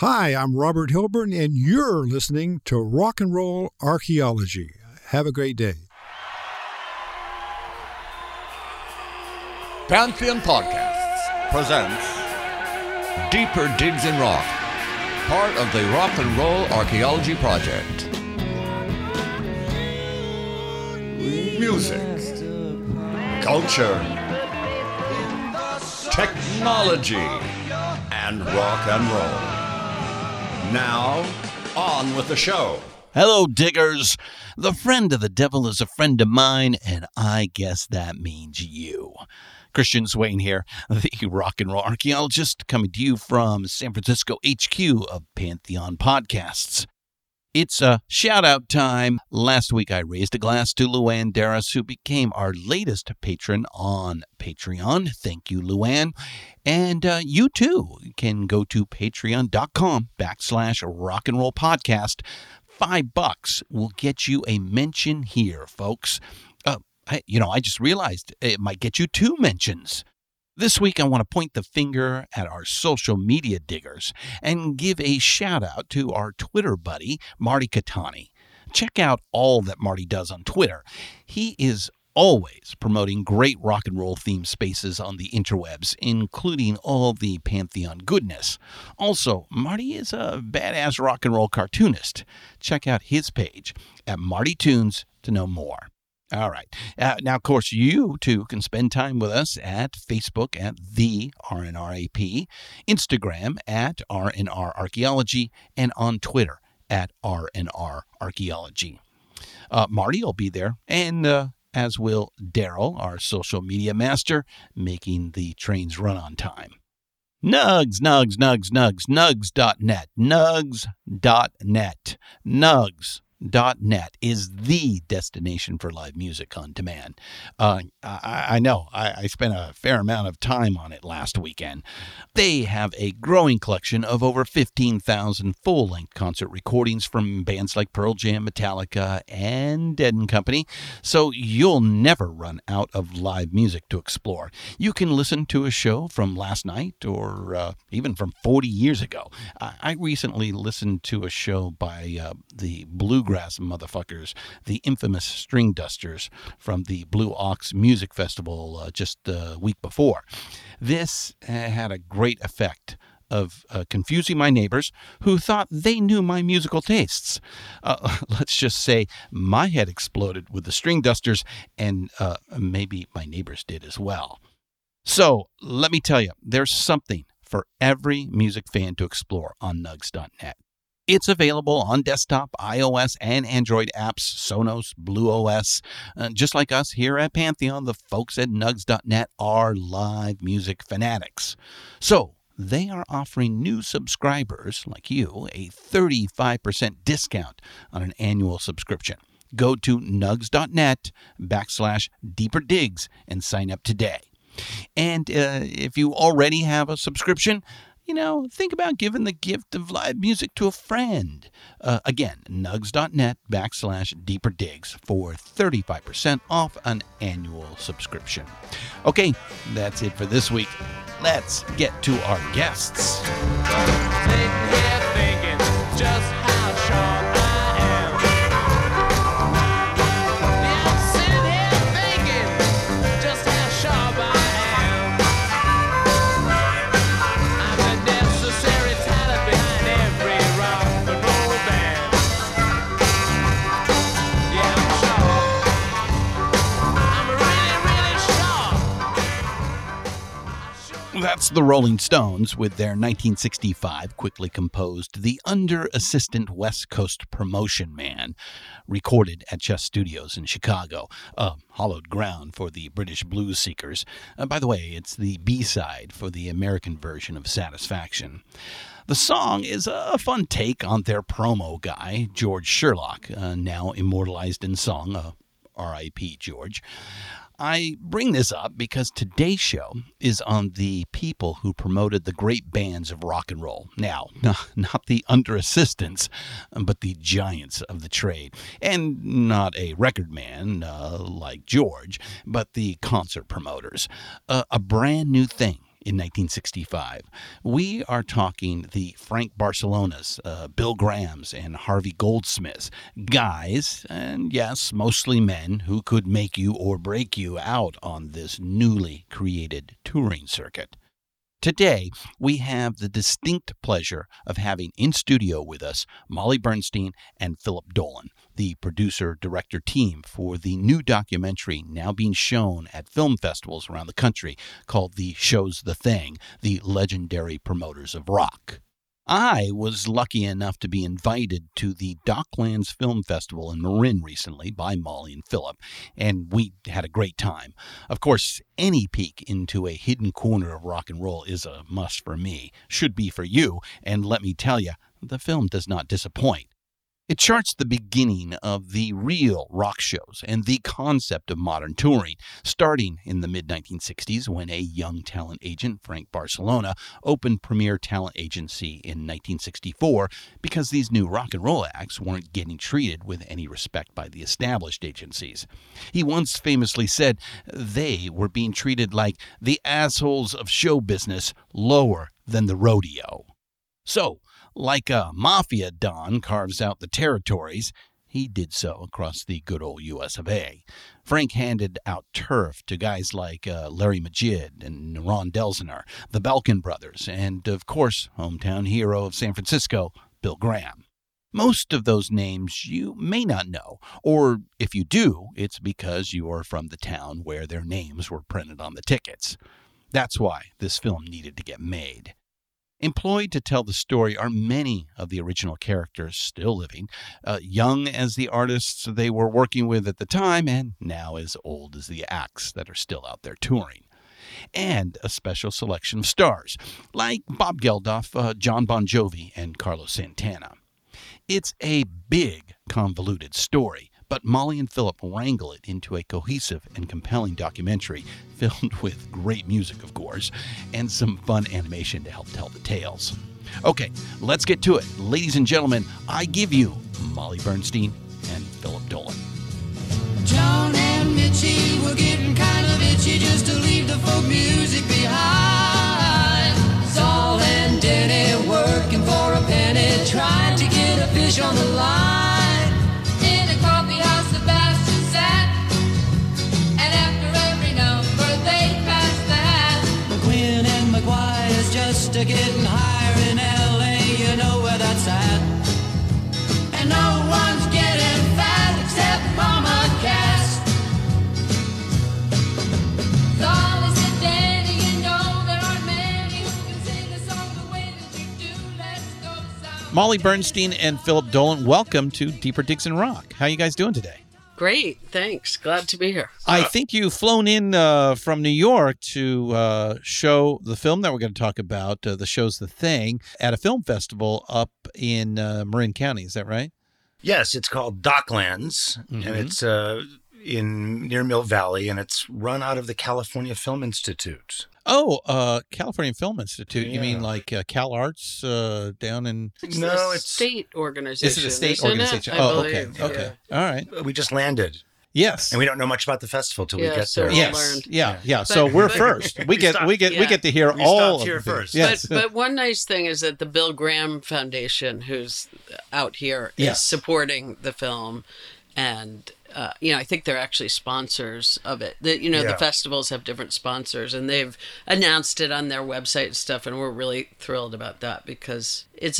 Hi, I'm Robert Hilburn, and you're listening to Rock and Roll Archaeology. Have a great day. Pantheon Podcasts presents Deeper Digs in Rock, part of the Rock and Roll Archaeology Project. Music, culture, technology, and rock and roll. Now, on with the show. Hello, diggers. The friend of the devil is a friend of mine, and I guess that means you. Christian Swain here, the rock and roll archaeologist, coming to you from San Francisco HQ of Pantheon Podcasts. It's a shout-out time. Last week, I raised a glass to Luann Daris, who became our latest patron on Patreon. Thank you, Luann. And you, too, can go to patreon.com/rockandrollpodcast. $5 will get you a mention here, folks. I just realized it might get you two mentions. This week, I want to point the finger at our social media diggers and give a shout-out to our Twitter buddy, Marty Catani. Check out all that Marty does on Twitter. He is always promoting great rock and roll themed spaces on the interwebs, including all the Pantheon goodness. Also, Marty is a badass rock and roll cartoonist. Check out his page at MartyTunes to know more. All right. Now, of course, you, too, can spend time with us at Facebook at The RNRAP, Instagram at RNR Archaeology, and on Twitter at RNR Archaeology. Marty will be there, and as will Daryl, our social media master, making the trains run on time. Nugs.net. Nugs.net. Nugs.net is the destination for live music on demand. I know I spent a fair amount of time on it last weekend. They have a growing collection of over 15,000 full-length concert recordings from bands like Pearl Jam, Metallica, and Dead & Company, so you'll never run out of live music to explore. You can listen to a show from last night or even from 40 years ago. I recently listened to a show by the Bluegrass motherfuckers, the infamous String Dusters, from the Blue Ox Music Festival just the week before. This had a great effect of confusing my neighbors who thought they knew my musical tastes. Let's just say my head exploded with the String Dusters, and maybe my neighbors did as well. So let me tell you, there's something for every music fan to explore on Nugs.net. It's available on desktop, iOS, and Android apps, Sonos, BlueOS. Just like us here at Pantheon, the folks at Nugs.net are live music fanatics. So they are offering new subscribers, like you, a 35% discount on an annual subscription. Go to Nugs.net/deeperdigs and sign up today. And if you already have a subscription, think about giving the gift of live music to a friend. Again, Nugs.net/deeperdigs for 35% off an annual subscription. Okay, that's it for this week. Let's get to our guests. That's the Rolling Stones with their 1965 quickly composed The Under-Assistant West Coast Promotion Man, recorded at Chess Studios in Chicago, hallowed ground for the British blues seekers. By the way, it's the B-side for the American version of Satisfaction. The song is a fun take on their promo guy, George Sherlock, now immortalized in song, R.I.P. George. I bring this up because today's show is on the people who promoted the great bands of rock and roll. Now, not the under-assistants, but the giants of the trade. And not a record man like George, but the concert promoters. A brand new thing in 1965. We are talking the Frank Barcelonas, Bill Grahams, and Harvey Goldsmiths, guys, and yes, mostly men, who could make you or break you out on this newly created touring circuit. Today, we have the distinct pleasure of having in studio with us Molly Bernstein and Philip Dolan, the producer-director team for the new documentary now being shown at film festivals around the country called The Show's The Thing, The Legendary Promoters of Rock. I was lucky enough to be invited to the DocLands Film Festival in Marin recently by Molly and Philip, and we had a great time. Of course, any peek into a hidden corner of rock and roll is a must for me, should be for you, and let me tell you, the film does not disappoint. It charts the beginning of the real rock shows and the concept of modern touring, starting in the mid-1960s when a young talent agent, Frank Barsalona, opened Premier Talent Agency in 1964 because these new rock and roll acts weren't getting treated with any respect by the established agencies. He once famously said they were being treated like the assholes of show business, lower than the rodeo. So, like a mafia don carves out the territories, he did so across the good old U.S. of A. Frank handed out turf to guys like Larry Magid and Ron Delsener, the Belkin Brothers, and, of course, hometown hero of San Francisco, Bill Graham. Most of those names you may not know, or if you do, it's because you are from the town where their names were printed on the tickets. That's why this film needed to get made. Employed to tell the story are many of the original characters still living, young as the artists they were working with at the time, and now as old as the acts that are still out there touring. And a special selection of stars, like Bob Geldof, John Bon Jovi, and Carlos Santana. It's a big, convoluted story, but Molly and Philip wrangle it into a cohesive and compelling documentary, filmed with great music, of course, and some fun animation to help tell the tales. Okay, let's get to it. Ladies and gentlemen, I give you Molly Bernstein and Philip Dolan. John and Mitchie were getting kind of itchy just to leave the folk music behind. Saul and Denny working for a penny, trying to get a fish on the line. Getting higher in LA, you know where that's at. And no one's getting fat except Mama Cass. Saul is a dandy, you know there aren't many who can sing a song the way that you do. Let's go south. Molly Bernstein and Philip Dolan, welcome to Deeper Digs in Rock. How are you guys doing today? Great, thanks. Glad to be here. I think you've flown in from New York to show the film that we're going to talk about, The Show's The Thing, at a film festival up in Marin County. Is that right? Yes, it's called Doclands, and it's in near Mill Valley, and it's run out of the California Film Institute. Oh, California Film Institute. Yeah. You mean like Cal Arts down in... No, it's a state organization. This is a state organization. Okay. Yeah. All right. We just landed. Yes. And we don't know much about the festival till we get there. Yes. Yeah. But, so we're first. We get to hear all of here first. Yes. But one nice thing is that the Bill Graham Foundation, who's out here, is supporting the film, and... I think they're actually sponsors of it. The festivals have different sponsors, and they've announced it on their website and stuff. And we're really thrilled about that because it's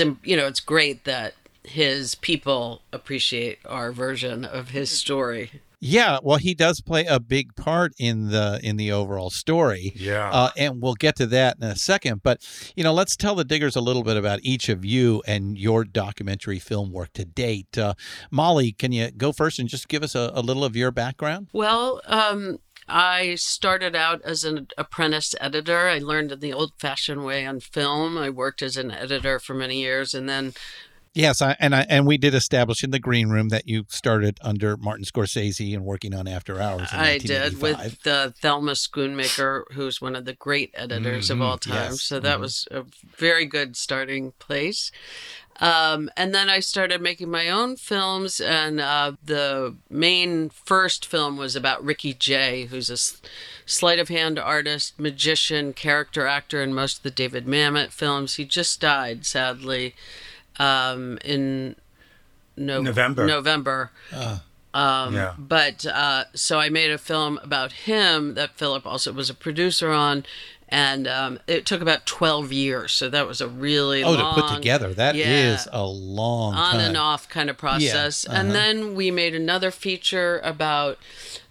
great that his people appreciate our version of his story. Yeah, well, he does play a big part in the overall story. Yeah, and we'll get to that in a second. But let's tell the diggers a little bit about each of you and your documentary film work to date. Molly, can you go first and just give us a little of your background? Well, I started out as an apprentice editor. I learned in the old-fashioned way on film. I worked as an editor for many years, and then Yes, and we did establish in the green room that you started under Martin Scorsese and working on After Hours. I did with Thelma Schoonmaker, who's one of the great editors of all time. Yes. So that was a very good starting place. And then I started making my own films, and the main first film was about Ricky Jay, who's a sleight of hand artist, magician, character actor in most of the David Mamet films. He just died, sadly, in November. Yeah. But so I made a film about him that Philip also was a producer on. And it took about 12 years. So that was a really long... to put together. That is a long time. On and off kind of process. Yeah. Uh-huh. And then we made another feature about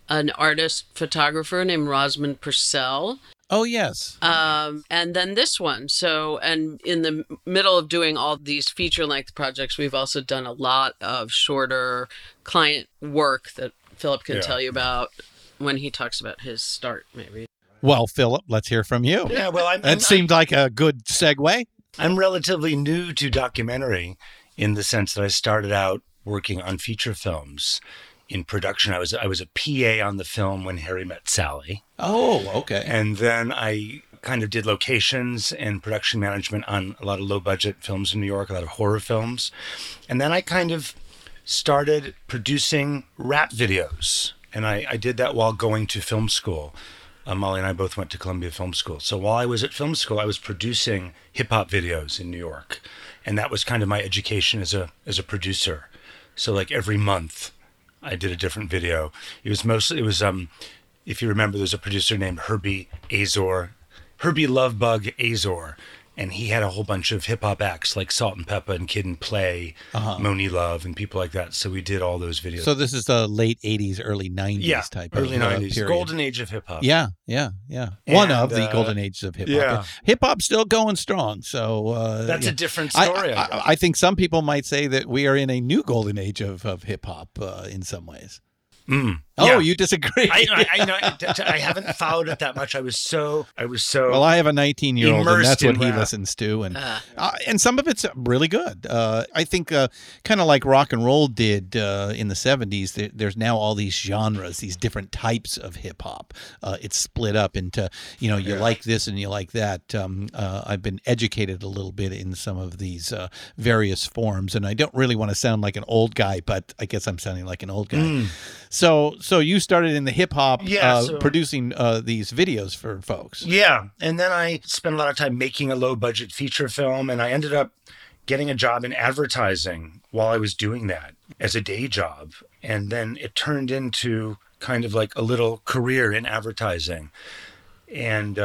an artist photographer named Rosamund Purcell. Oh, yes. And then this one. So, and in the middle of doing all these feature-length projects, we've also done a lot of shorter client work that Philip can tell you about when he talks about his start, maybe. Well, Philip, let's hear from you. Yeah, well, that seemed like a good segue. I'm relatively new to documentary in the sense that I started out working on feature films in production. I was a PA on the film When Harry Met Sally. Oh, okay. And then I kind of did locations and production management on a lot of low-budget films in New York, a lot of horror films. And then I kind of started producing rap videos. And I did that while going to film school. Molly and I both went to Columbia Film School. So while I was at film school, I was producing hip-hop videos in New York. And that was kind of my education as a producer. So like every month, I did a different video. It was if you remember, there's a producer named Herbie Lovebug Azor. And he had a whole bunch of hip-hop acts like Salt and Peppa and Kid and Play, Moni Love, and people like that. So we did all those videos. So this is the late 80s, early 90s type of period. Early 90s. Golden age of hip-hop. Yeah. And, one of the golden ages of hip-hop. Yeah. Hip-hop's still going strong. So that's a different story. I think some people might say that we are in a new golden age of hip-hop in some ways. Mm. Oh, yeah. You disagree? I haven't followed it that much. I was so. Well, I have a 19-year-old, and that's what he listens to, and some of it's really good. I think kind of like rock and roll did in the '70s. There's now all these genres, these different types of hip hop. It's split up into like this and you like that. I've been educated a little bit in some of these various forms, and I don't really want to sound like an old guy, but I guess I'm sounding like an old guy. Mm. So you started in the hip-hop producing these videos for folks. Yeah, and then I spent a lot of time making a low-budget feature film, and I ended up getting a job in advertising while I was doing that as a day job. And then it turned into kind of like a little career in advertising. And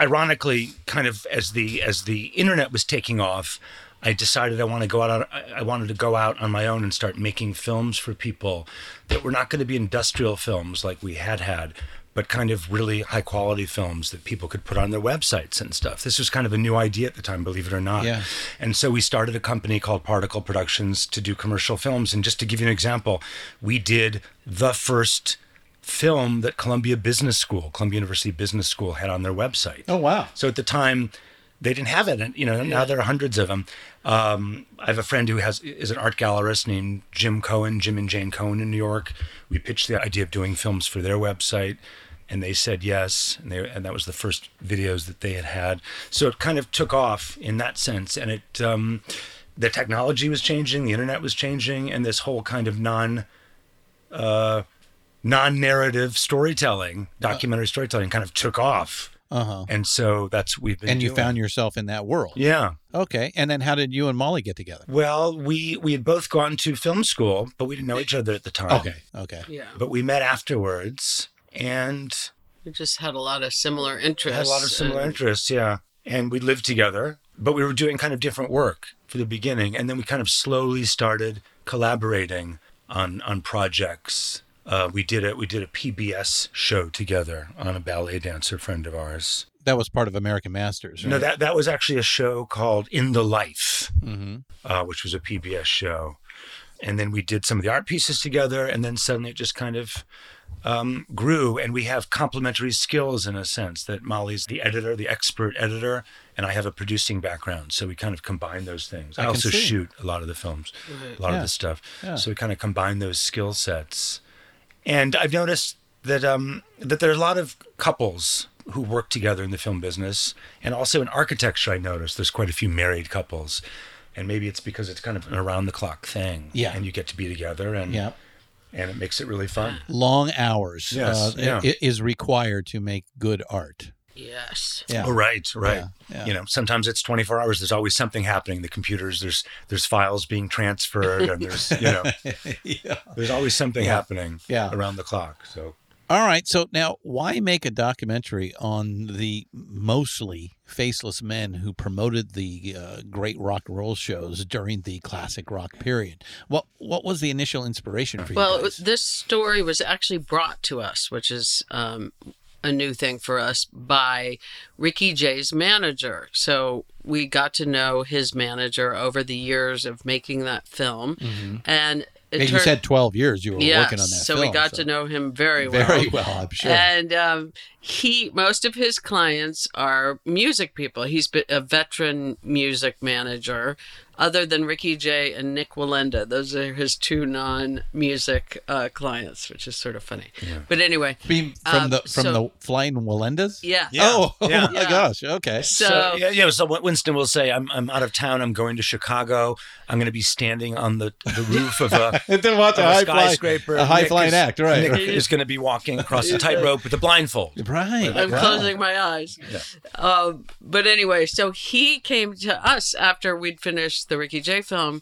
ironically, kind of as the internet was taking off, I decided I wanted to go out on my own and start making films for people that were not going to be industrial films like we had, but kind of really high quality films that people could put on their websites and stuff. This was kind of a new idea at the time, believe it or not. Yeah. And so we started a company called Particle Productions to do commercial films. And just to give you an example, we did the first film that Columbia University Business School had on their website. Oh, wow. So at the time, they didn't have it, now there are hundreds of them. I have a friend who is an art gallerist named Jim and Jane Cohen in New York. We pitched the idea of doing films for their website, and they said yes, and that was the first videos that they had. So it kind of took off in that sense, and it the technology was changing, the internet was changing, and this whole kind of non-narrative storytelling, documentary storytelling kind of took off. Uh-huh. And so that's what we've been doing. And you found yourself in that world. Yeah. Okay. And then how did you and Molly get together? Well, we had both gone to film school, but we didn't know each other at the time. Okay. Yeah. But we met afterwards, and we just had a lot of similar interests. And we lived together, but we were doing kind of different work for the beginning, and then we kind of slowly started collaborating on projects. We did a PBS show together on a ballet dancer friend of ours. That was part of American Masters, right? No, that was actually a show called In the Life, which was a PBS show. And then we did some of the art pieces together, and then suddenly it just kind of grew. And we have complementary skills in a sense that Molly's the editor, the expert editor, And I have a producing background, so we kind of combine those things. I also shoot a lot of the films, a lot of the stuff. Yeah. So we kind of combine those skill sets. And I've noticed that that there are a lot of couples who work together in the film business. And also in architecture, I noticed there's quite a few married couples. And maybe it's because it's kind of an around-the-clock thing. Yeah. And you get to be together, and and it makes it really fun. Long hours is required to make good art. Yes. Yeah. Oh, right. Yeah, yeah. You know, sometimes it's 24 hours. There's always something happening. The computers, there's files being transferred, and there's, you know, there's always something happening around the clock. So. All right. So now, why make a documentary on the mostly faceless men who promoted the great rock and roll shows during the classic rock period? What was the initial inspiration for you guys? Well, this story was actually brought to us, which is a new thing for us, by Ricky Jay's manager. So we got to know his manager over the years of making that film. Mm-hmm. And you said 12 years you were working on that film. So we got to know him very well. Very well, I'm sure. And most of his clients are music people. He's been a veteran music manager, other than Ricky Jay and Nick Walenda. Those are his two non-music clients, which is sort of funny. Yeah. But anyway. From the Flying Walendas? Yeah. Oh my gosh. Okay. So Winston will say, I'm out of town. I'm going to Chicago. I'm going to be standing on the roof of a skyscraper. A high-flying act, right. Nick is going to be walking across the tightrope with a blindfold. Right. I'm closing my eyes. Yeah. But anyway, so he came to us after we'd finished the Ricky Jay film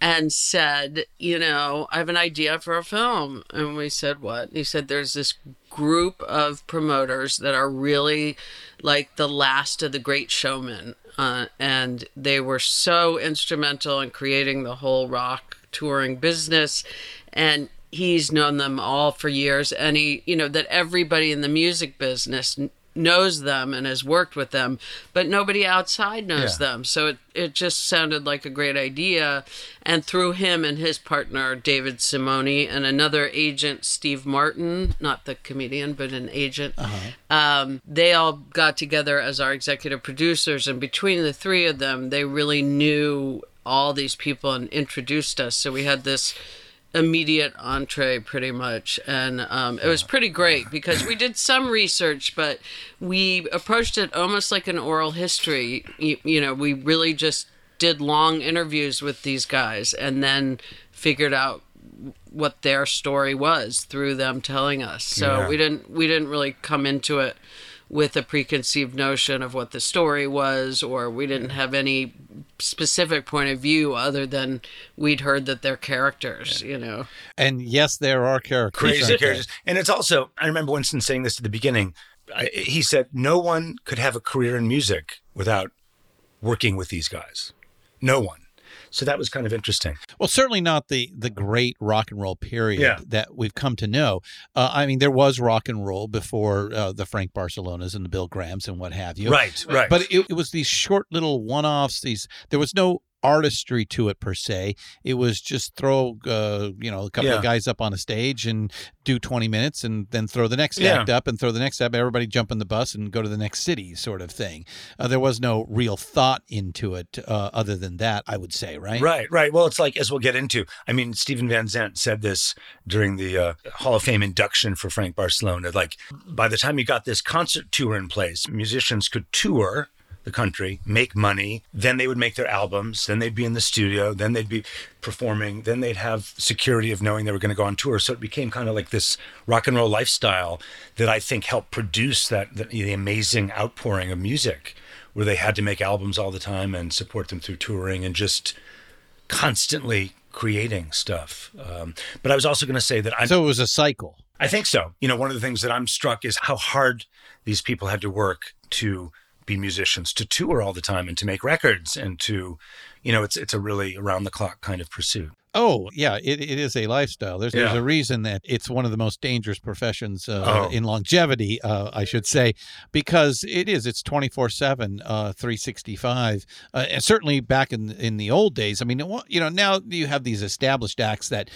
and said, you know, I have an idea for a film. And we said, what? And he said, there's this group of promoters that are really like the last of the great showmen. And they were so instrumental in creating the whole rock touring business. And he's known them all for years. And he, you know, that everybody in the music business knows them and has worked with them, but nobody outside knows them. So it just sounded like a great idea. And through him and his partner, David Simoni, and another agent, Steve Martin, not the comedian, but an agent, they all got together as our executive producers. And between the three of them, they really knew all these people and introduced us. So we had this immediate entree, pretty much, and it was pretty great because we did some research, but we approached it almost like an oral history. You know, we really just did long interviews with these guys and then figured out what their story was through them telling us. So we didn't really come into it with a preconceived notion of what the story was, or we didn't have any specific point of view other than we'd heard that they're characters, you know. And yes, there are characters. Crazy characters. And it's also, I remember Winston saying this at the beginning, he said, no one could have a career in music without working with these guys. No one. So that was kind of interesting. Well, certainly not the great rock and roll period that we've come to know. I mean, there was rock and roll before the Frank Barcelonas and the Bill Grahams and what have you. Right. But it was these short little one-offs. There was no artistry to it per se. It was just throw a couple of guys up on a stage and do 20 minutes and then throw the next act up and throw the next act. Everybody jump on the bus and go to the next city, sort of thing. There was no real thought into it other than that, I would say, right? Right. Well, it's like, as we'll get into, I mean, Stephen Van Zandt said this during the Hall of Fame induction for Frank Barsalona, like, by the time you got this concert tour in place, musicians could tour the country, make money, then they would make their albums, then they'd be in the studio, then they'd be performing, then they'd have security of knowing they were going to go on tour. So it became kind of like this rock and roll lifestyle that I think helped produce the amazing outpouring of music, where they had to make albums all the time and support them through touring and just constantly creating stuff. But I was also going to say that so it was a cycle. I think so. You know, one of the things that I'm struck is how hard these people had to work to be musicians, to tour all the time and to make records and to, you know, it's a really around the clock kind of pursuit. Oh, yeah, it is a lifestyle. There's a reason that it's one of the most dangerous professions in longevity, I should say, because it's 24/7, 365. And certainly back in the old days. I mean, now you have these established acts that,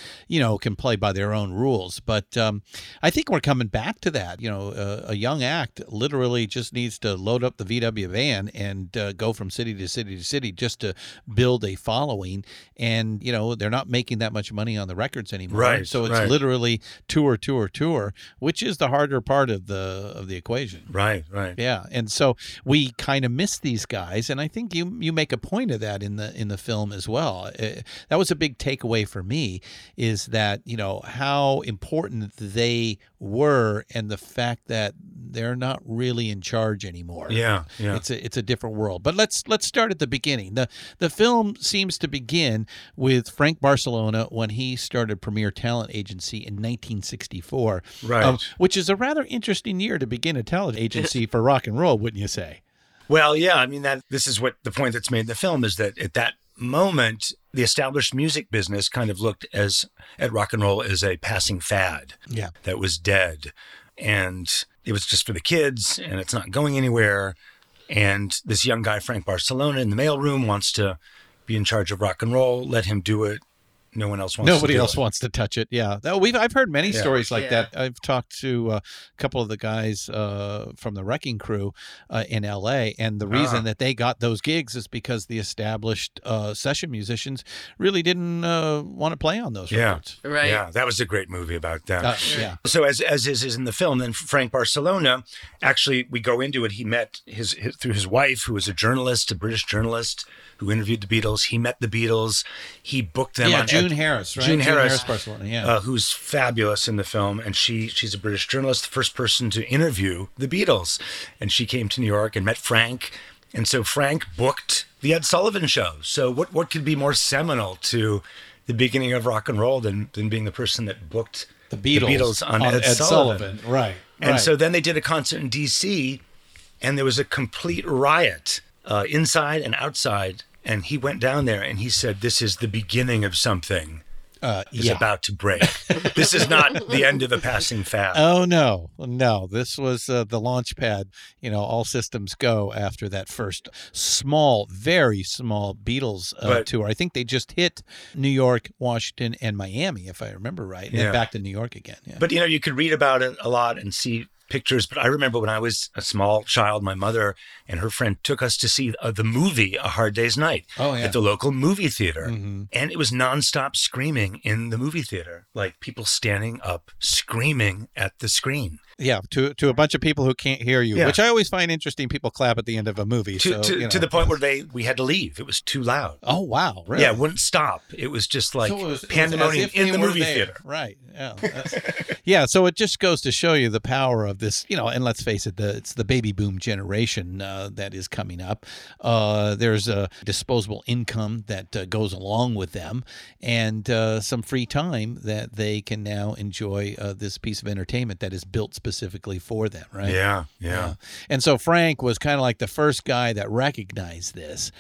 can play by their own rules. But I think we're coming back to that. A young act literally just needs to load up the VW van and go from city to city to city just to build a following. And, they're not making that much money on the records anymore. Right. So it's literally tour, tour, tour, which is the harder part of the equation. Right. Right. Yeah. And so we kind of miss these guys. And I think you make a point of that in the film as well. That was a big takeaway for me, is that, how important they were and the fact that they're not really in charge anymore. Yeah. Yeah. It's a different world, but let's start at the beginning. The film seems to begin with Frank Barsalona when he started Premier Talent Agency in 1964, right? Which is a rather interesting year to begin a talent agency for rock and roll, wouldn't you say? Well, yeah. I mean, this is what the point that's made in the film is that at that moment, the established music business kind of looked at rock and roll as a passing fad that was dead. And it was just for the kids and it's not going anywhere. And this young guy, Frank Barsalona, in the mailroom wants to be in charge of rock and roll. Let him do it. No one else wants Nobody to do else it. Wants to touch it. Yeah. I've heard many stories like that. I've talked to a couple of the guys from the Wrecking Crew in LA. And the reason that they got those gigs is because the established session musicians really didn't want to play on those records. Right. Yeah. That was a great movie about that. Yeah. So as is in the film, then Frank Barsalona, actually we go into it. He met his through his wife, who was a British journalist who interviewed the Beatles. He met the Beatles. He booked them on June Harris, right? June Harris Barcelona, who's fabulous in the film, and she's a British journalist, the first person to interview the Beatles, and she came to New York and met Frank, and so Frank booked the Ed Sullivan Show. So what could be more seminal to the beginning of rock and roll than being the person that booked the Beatles on Ed Sullivan, right? And so then they did a concert in D.C., and there was a complete riot inside and outside. And he went down there and he said, "This is the beginning of something is about to break. This is not the end of a passing fad." Oh, no. This was the launch pad. All systems go after that first small, very small Beatles tour. I think they just hit New York, Washington, and Miami, if I remember right. And then back to New York again. Yeah. But, you could read about it a lot and see pictures, but I remember when I was a small child, my mother and her friend took us to see the movie A Hard Day's Night at the local movie theater. Mm-hmm. And it was nonstop screaming in the movie theater, like people standing up screaming at the screen. Yeah, to a bunch of people who can't hear you, which I always find interesting. People clap at the end of a movie. To the point where we had to leave. It was too loud. Oh, wow. Really? Yeah, it wouldn't stop. It was just like pandemonium in the movie theater. Right. Yeah. So it just goes to show you the power of this, and let's face it, it's the baby boom generation that is coming up. There's a disposable income that goes along with them and some free time that they can now enjoy this piece of entertainment that is built specifically for them, right? Yeah. And so Frank was kind of like the first guy that recognized this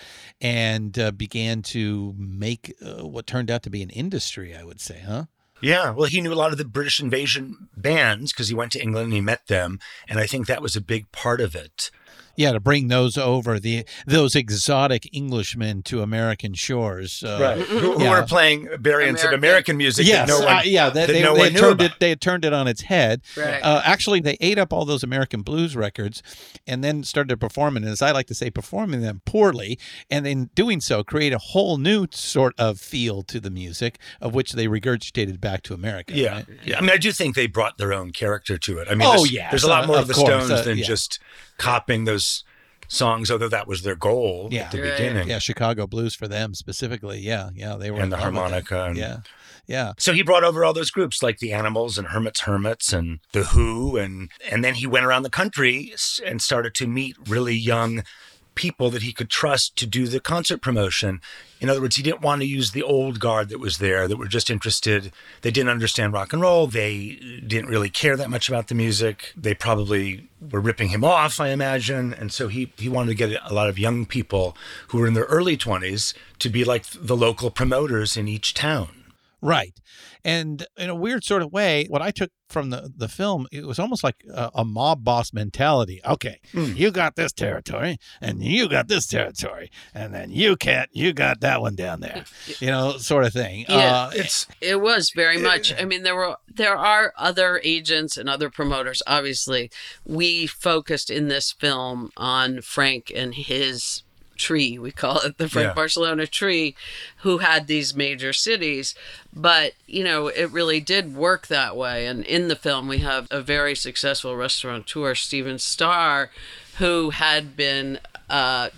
and began to make what turned out to be an industry, I would say, huh? Yeah, well, he knew a lot of the British Invasion bands because he went to England and he met them, and I think that was a big part of it. Yeah, to bring those over, those exotic Englishmen to American shores. Who are playing variants of American music. Yes, that no one, yeah, that they, no they, one they, turned it, they turned it on its head. Right. Actually, they ate up all those American blues records and then started performing, as I like to say, performing them poorly, and in doing so, create a whole new sort of feel to the music, of which they regurgitated back to America. Yeah, right? I mean, I do think they brought their own character to it. I mean, there's a lot more of the Stones than just copying those songs, although that was their goal at the beginning. Yeah, Chicago blues for them specifically. Yeah, they were. And the harmonica. And yeah. So he brought over all those groups like the Animals and Hermits and the Who, and then he went around the country and started to meet really young people that he could trust to do the concert promotion. In other words, he didn't want to use the old guard that was there, that were just interested. They didn't understand rock and roll. They didn't really care that much about the music. They probably were ripping him off, I imagine. And so he wanted to get a lot of young people who were in their early 20s to be like the local promoters in each town. Right. And in a weird sort of way, what I took from the film, it was almost like a mob boss mentality. Okay, you got this territory, and you got this territory, and then you can't, you got that one down there, you know, sort of thing. Yeah, it was very much. I mean, there are other agents and other promoters. Obviously, we focused in this film on Frank and his tree, we call it the Frank Barsalona tree, who had these major cities. But, you know, it really did work that way. And in the film, we have a very successful restaurateur, Steven Starr, who had been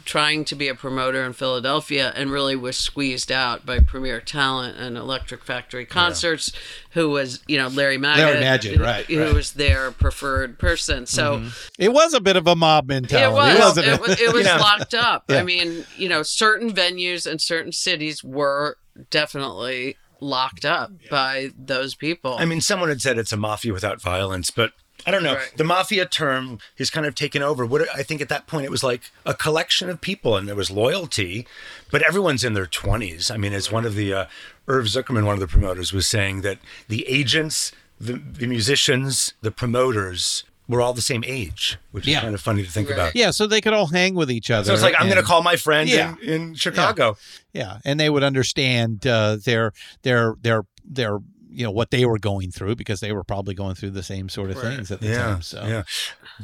trying to be a promoter in Philadelphia and really was squeezed out by Premier Talent and Electric Factory Concerts, who was, you know, Larry Magid, who was their preferred person. So it was a bit of a mob mentality. It was locked up. I mean, you know, certain venues and certain cities were definitely locked up by those people. I mean, someone had said it's a mafia without violence, but I don't know. Right. The mafia term has kind of taken over. I think at that point it was like a collection of people, and there was loyalty, but everyone's in their 20s. I mean, it's one of the Irv Zuckerman, one of the promoters, was saying that the agents, the musicians, the promoters were all the same age, which is kind of funny to think about. Yeah, so they could all hang with each other. So it's like, I'm going to call my friend in Chicago. Yeah, and they would understand their you know, what they were going through, because they were probably going through the same sort of things at the time. So,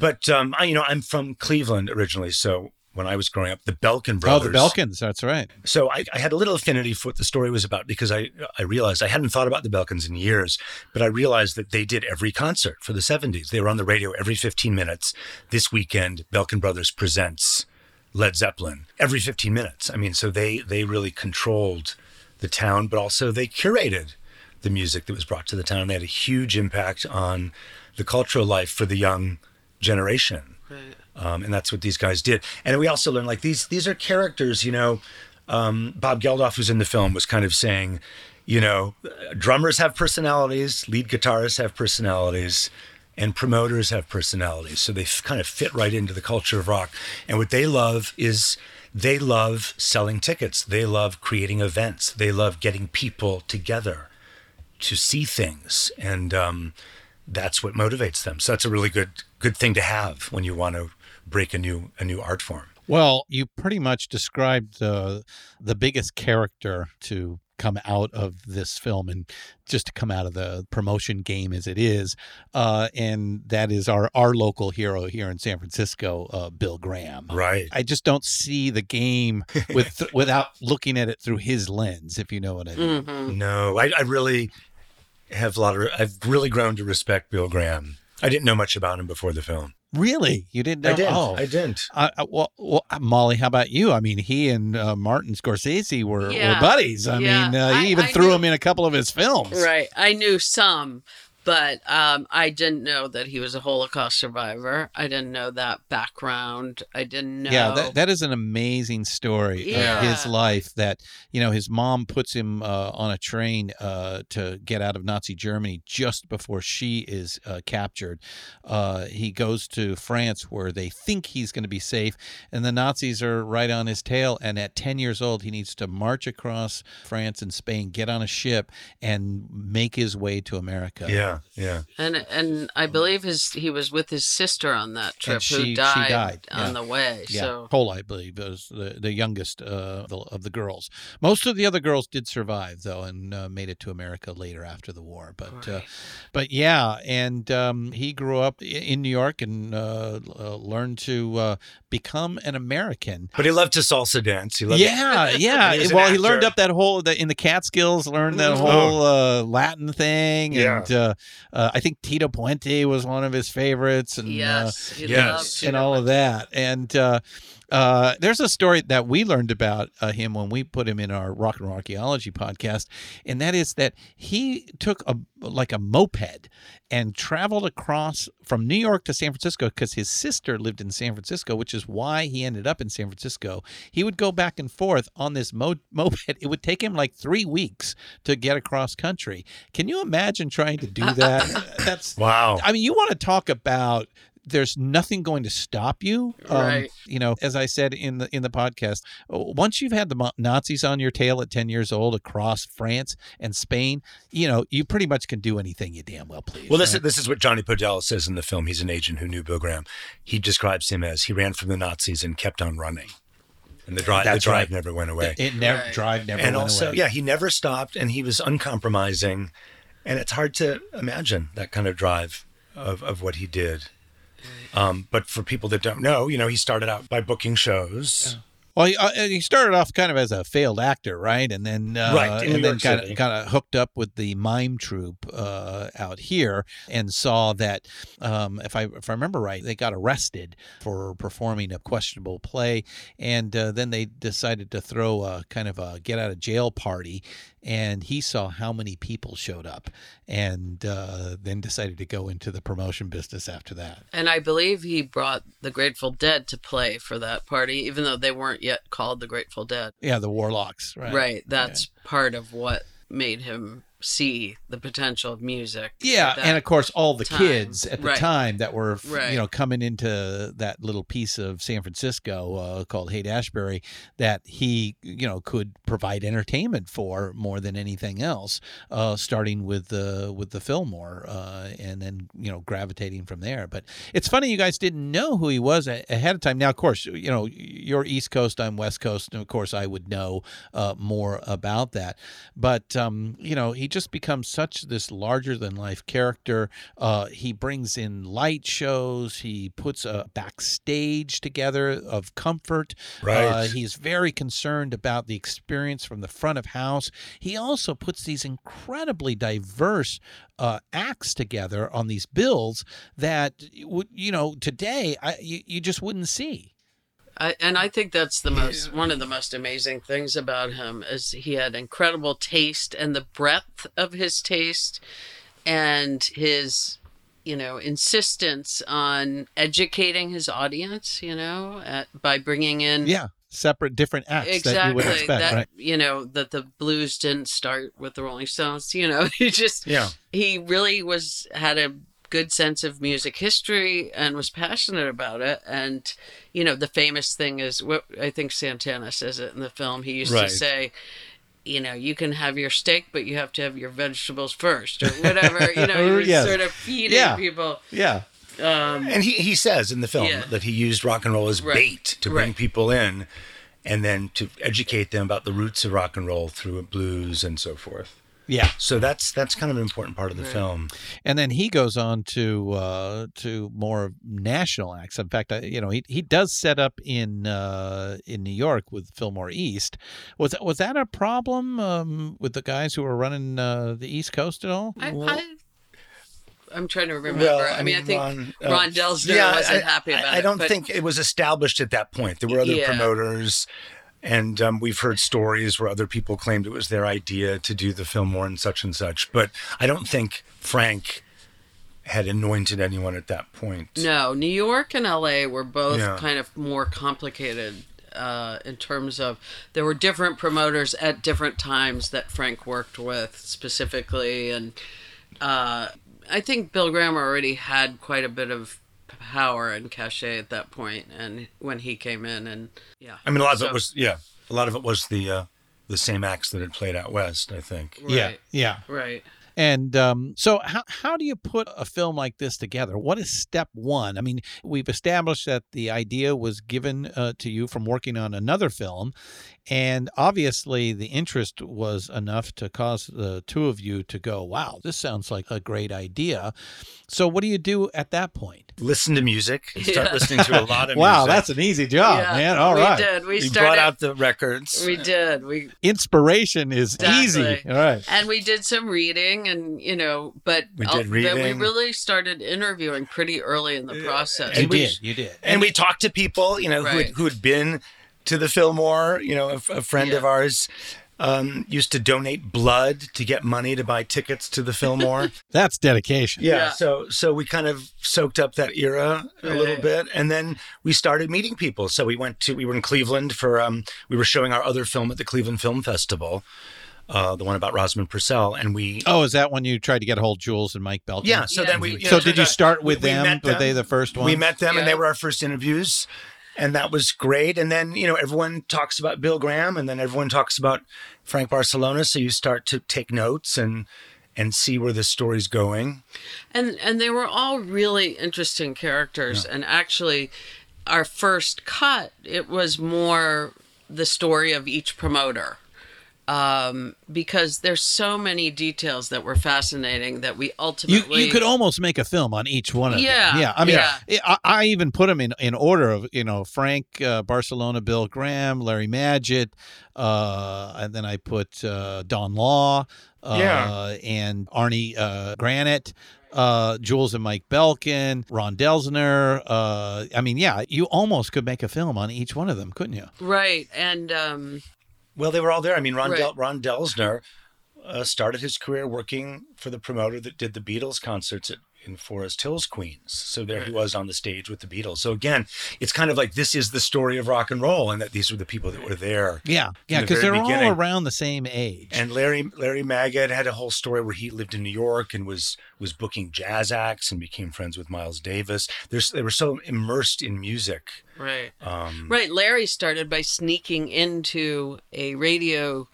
but I'm from Cleveland originally, so when I was growing up, the Belkin Brothers. Oh, the Belkins, that's right. So I had a little affinity for what the story was about, because I realized I hadn't thought about the Belkins in years, but I realized that they did every concert for the 70s. They were on the radio every 15 minutes. This weekend, Belkin Brothers presents Led Zeppelin every 15 minutes. I mean, so they really controlled the town, but also they curated the music that was brought to the town. They had a huge impact on the cultural life for the young generation. Right. And that's what these guys did. And we also learned, like, these are characters, you know. Bob Geldof, who's in the film, was kind of saying, you know, drummers have personalities, lead guitarists have personalities, and promoters have personalities. So they kind of fit right into the culture of rock. And what they love is they love selling tickets. They love creating events. They love getting people together to see things, and that's what motivates them. So that's a really good thing to have when you want to break a new art form. Well, you pretty much described the biggest character to come out of this film, and just to come out of the promotion game as it is, and that is our local hero here in San Francisco, Bill Graham. Right. I just don't see the game without looking at it through his lens, if you know what I mean. Mm-hmm. No, I really have I've really grown to respect Bill Graham. I didn't know much about him before the film. Really? You didn't know? I didn't. Oh. I didn't. Well, Molly, how about you? I mean, he and Martin Scorsese were buddies. I mean, he even threw him in a couple of his films. Right. I knew some, but I didn't know that he was a Holocaust survivor. I didn't know that background. I didn't know. Yeah, that is an amazing story of his life, that, you know, his mom puts him on a train to get out of Nazi Germany just before she is captured. He goes to France, where they think he's going to be safe, and the Nazis are right on his tail. And at 10 years old, he needs to march across France and Spain, get on a ship, and make his way to America. Yeah. Yeah. And I believe he was with his sister on that trip, who died on the way. Yeah. So Cole, I believe, was the youngest of the girls. Most of the other girls did survive, though, and made it to America later after the war. But right. He grew up in New York and learned to become an American. But he loved to salsa dance. He learned up that whole in the Catskills, learned that whole Latin thing. Yeah. And I think Tito Puente was one of his favorites, and and all of that. And there's a story that we learned about him when we put him in our Rock and Roll Archaeology podcast, and that is that he took a moped and traveled across from New York to San Francisco, because his sister lived in San Francisco, which is why he ended up in San Francisco. He would go back and forth on this moped. It would take him like 3 weeks to get across country. Can you imagine trying to do that? That's wow. I mean, you want to talk about There's nothing going to stop you. Right. You know, as I said in the podcast, once you've had the Nazis on your tail at 10 years old across France and Spain, you know, you pretty much can do anything you damn well please. Well, this is what Johnny Podell says in the film. He's an agent who knew Bill Graham. He describes him as he ran from the Nazis and kept on running. And the drive never went away. It never went away. Yeah, he never stopped, and he was uncompromising. And it's hard to imagine that kind of drive of what he did. But for people that don't know, you know, he started out by booking shows. Yeah. Well, he started off kind of as a failed actor, right? And then kind of hooked up with the mime troupe out here and saw that, if I remember right, they got arrested for performing a questionable play. And then they decided to throw a kind of a get-out-of-jail party. And he saw how many people showed up and then decided to go into the promotion business after that. And I believe he brought the Grateful Dead to play for that party, even though they weren't yet called the Grateful Dead. Yeah, the Warlocks, right? Right. That's part of what made him see the potential of music. Yeah, and of course all the kids at the time that were you know, coming into that little piece of San Francisco called Haight-Ashbury that he, you know, could provide entertainment for more than anything else, starting with the Fillmore and then, you know, gravitating from there. But it's funny you guys didn't know who he was ahead of time. Now, of course, you know, you're East Coast, I'm West Coast, and of course I would know more about that. But you know, he just becomes such this larger than life character. He brings in light shows. He puts a backstage together of comfort. Right. He's very concerned about the experience from the front of house. He also puts these incredibly diverse acts together on these bills that, you know, today you just wouldn't see. And I think that's one of the most amazing things about him is he had incredible taste, and the breadth of his taste and his, you know, insistence on educating his audience, you know, by bringing in separate different acts that you would expect, right? You know, that the blues didn't start with the Rolling Stones, you know, he really had a good sense of music history and was passionate about it. And, you know, the famous thing is what I think Santana says it in the film. He used to say, you know, you can have your steak, but you have to have your vegetables first or whatever, you know, he was sort of feeding people. Yeah. And he says in the film that he used rock and roll as bait to bring people in and then to educate them about the roots of rock and roll through blues and so forth. Yeah. So that's kind of an important part of the film. And then he goes on to more national acts. In fact, you know, he does set up in New York with Fillmore East. Was that a problem with the guys who were running the East Coast at all? I'm trying to remember. Well, I mean, I think Ron Delsener wasn't happy about it. I don't think it was established at that point. There were other promoters. And we've heard stories where other people claimed it was their idea to do the Fillmore and such. But I don't think Frank had anointed anyone at that point. No, New York and L.A. were both kind of more complicated in terms of there were different promoters at different times that Frank worked with specifically. And I think Bill Graham already had quite a bit of power and cachet at that point, and when he came in, and I mean, a lot of it was the same acts that had played out west, I think. And so how do you put a film like this together? What is step one? I mean, we've established that the idea was given to you from working on another film, and obviously the interest was enough to cause the two of you to go, wow, this sounds like a great idea. So what do you do at that point? Listen to music. Start listening to a lot of music. Wow, that's an easy job, man. All right. We did. We brought out the records. We did. Inspiration is easy. All right. And we did some reading. And, you know, but we really started interviewing pretty early in the process. You did. And we talked to people, you know, who had been to the Fillmore. You know, a friend of ours used to donate blood to get money to buy tickets to the Fillmore. That's dedication. Yeah. So we kind of soaked up that era a little bit. And then we started meeting people. So we were in Cleveland we were showing our other film at the Cleveland Film Festival. the one about Rosamund Purcell, and we... Oh, is that when you tried to get a hold of Jules and Mike Belkin? Yeah, so then we... So did you start with them? Were they the first one? We met them, and they were our first interviews, and that was great. And then, you know, everyone talks about Bill Graham, and then everyone talks about Frank Barsalona, so you start to take notes and see where the story's going. And they were all really interesting characters, and actually, our first cut, it was more the story of each promoter, because there's so many details that were fascinating that we ultimately... You could almost make a film on each one of them. Yeah. I mean, I even put them in order of, you know, Frank Barsalona, Bill Graham, Larry Magid, and then I put Don Law and Arnie Granite, Jules and Mike Belkin, Ron Delsener. I mean, you almost could make a film on each one of them, couldn't you? Right. And... Well, they were all there. I mean, Ron Delsener started his career working for the promoter that did the Beatles concerts in Forest Hills, Queens. So there he was on the stage with the Beatles. So again, it's kind of like this is the story of rock and roll, and that these were the people that were there. Yeah, yeah, because they're all around the same age. And Larry Magid had a whole story where he lived in New York and was booking jazz acts and became friends with Miles Davis. They were so immersed in music. Right. Right. Larry started by sneaking into a radio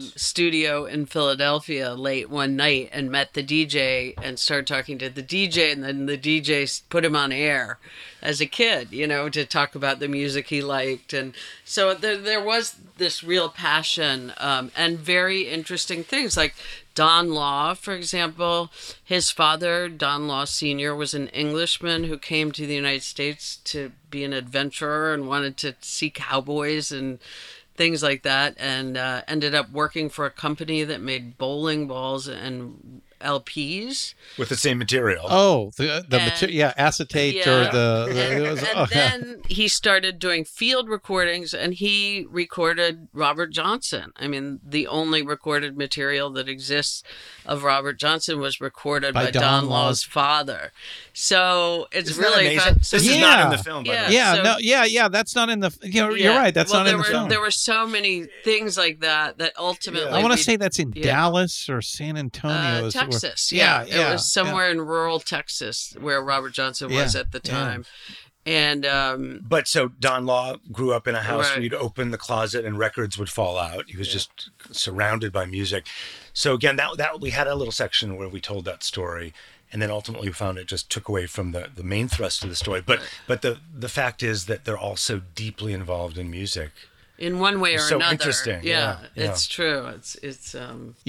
studio in Philadelphia late one night and met the DJ and started talking to the DJ. And then the DJ put him on air as a kid, you know, to talk about the music he liked. And so there was this real passion and very interesting things like Don Law, for example. His father, Don Law Sr., was an Englishman who came to the United States to be an adventurer and wanted to see cowboys and things like that, and ended up working for a company that made bowling balls and LPs with the same material. Oh, acetate or the then he started doing field recordings, and he recorded Robert Johnson. I mean, the only recorded material that exists of Robert Johnson was recorded by Don Law's father. So it's really this is not in the film. By the way. That's not in the. You're right. That's not in the film. There were so many things like that that ultimately. I want to say that's in Dallas or San Antonio. Texas. It was somewhere in rural Texas where Robert Johnson was at the time. Yeah. And but so Don Law grew up in a house where you'd open the closet and records would fall out. He was just surrounded by music. So again, that we had a little section where we told that story, and then ultimately we found it just took away from the main thrust of the story. But the fact is that they're all so deeply involved in music. In one way or another. So interesting. Yeah, it's true. It's So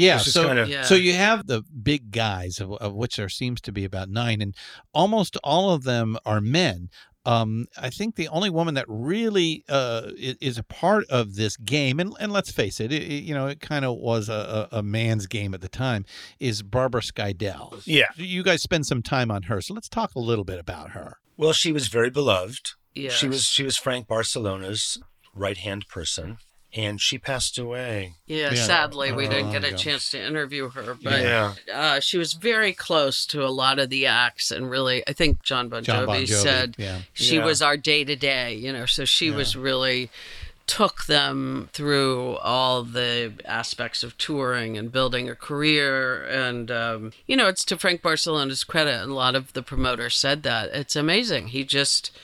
you have the big guys, of which there seems to be about 9, and almost all of them are men. I think the only woman that really is a part of this game, and let's face it, it kind of was a man's game at the time, is Barbara Skydell. Yeah. You guys spend some time on her, so let's talk a little bit about her. Well, she was very beloved. Yeah. She was Frank Barcelona's right-hand person, and she passed away. Sadly, we didn't get a chance to interview her, but she was very close to a lot of the acts, and really, I think John Bon Jovi said she was our day-to-day, so she was really took them through all the aspects of touring and building a career. And, it's to Frank Barcelona's credit, a lot of the promoters said that. It's amazing. He just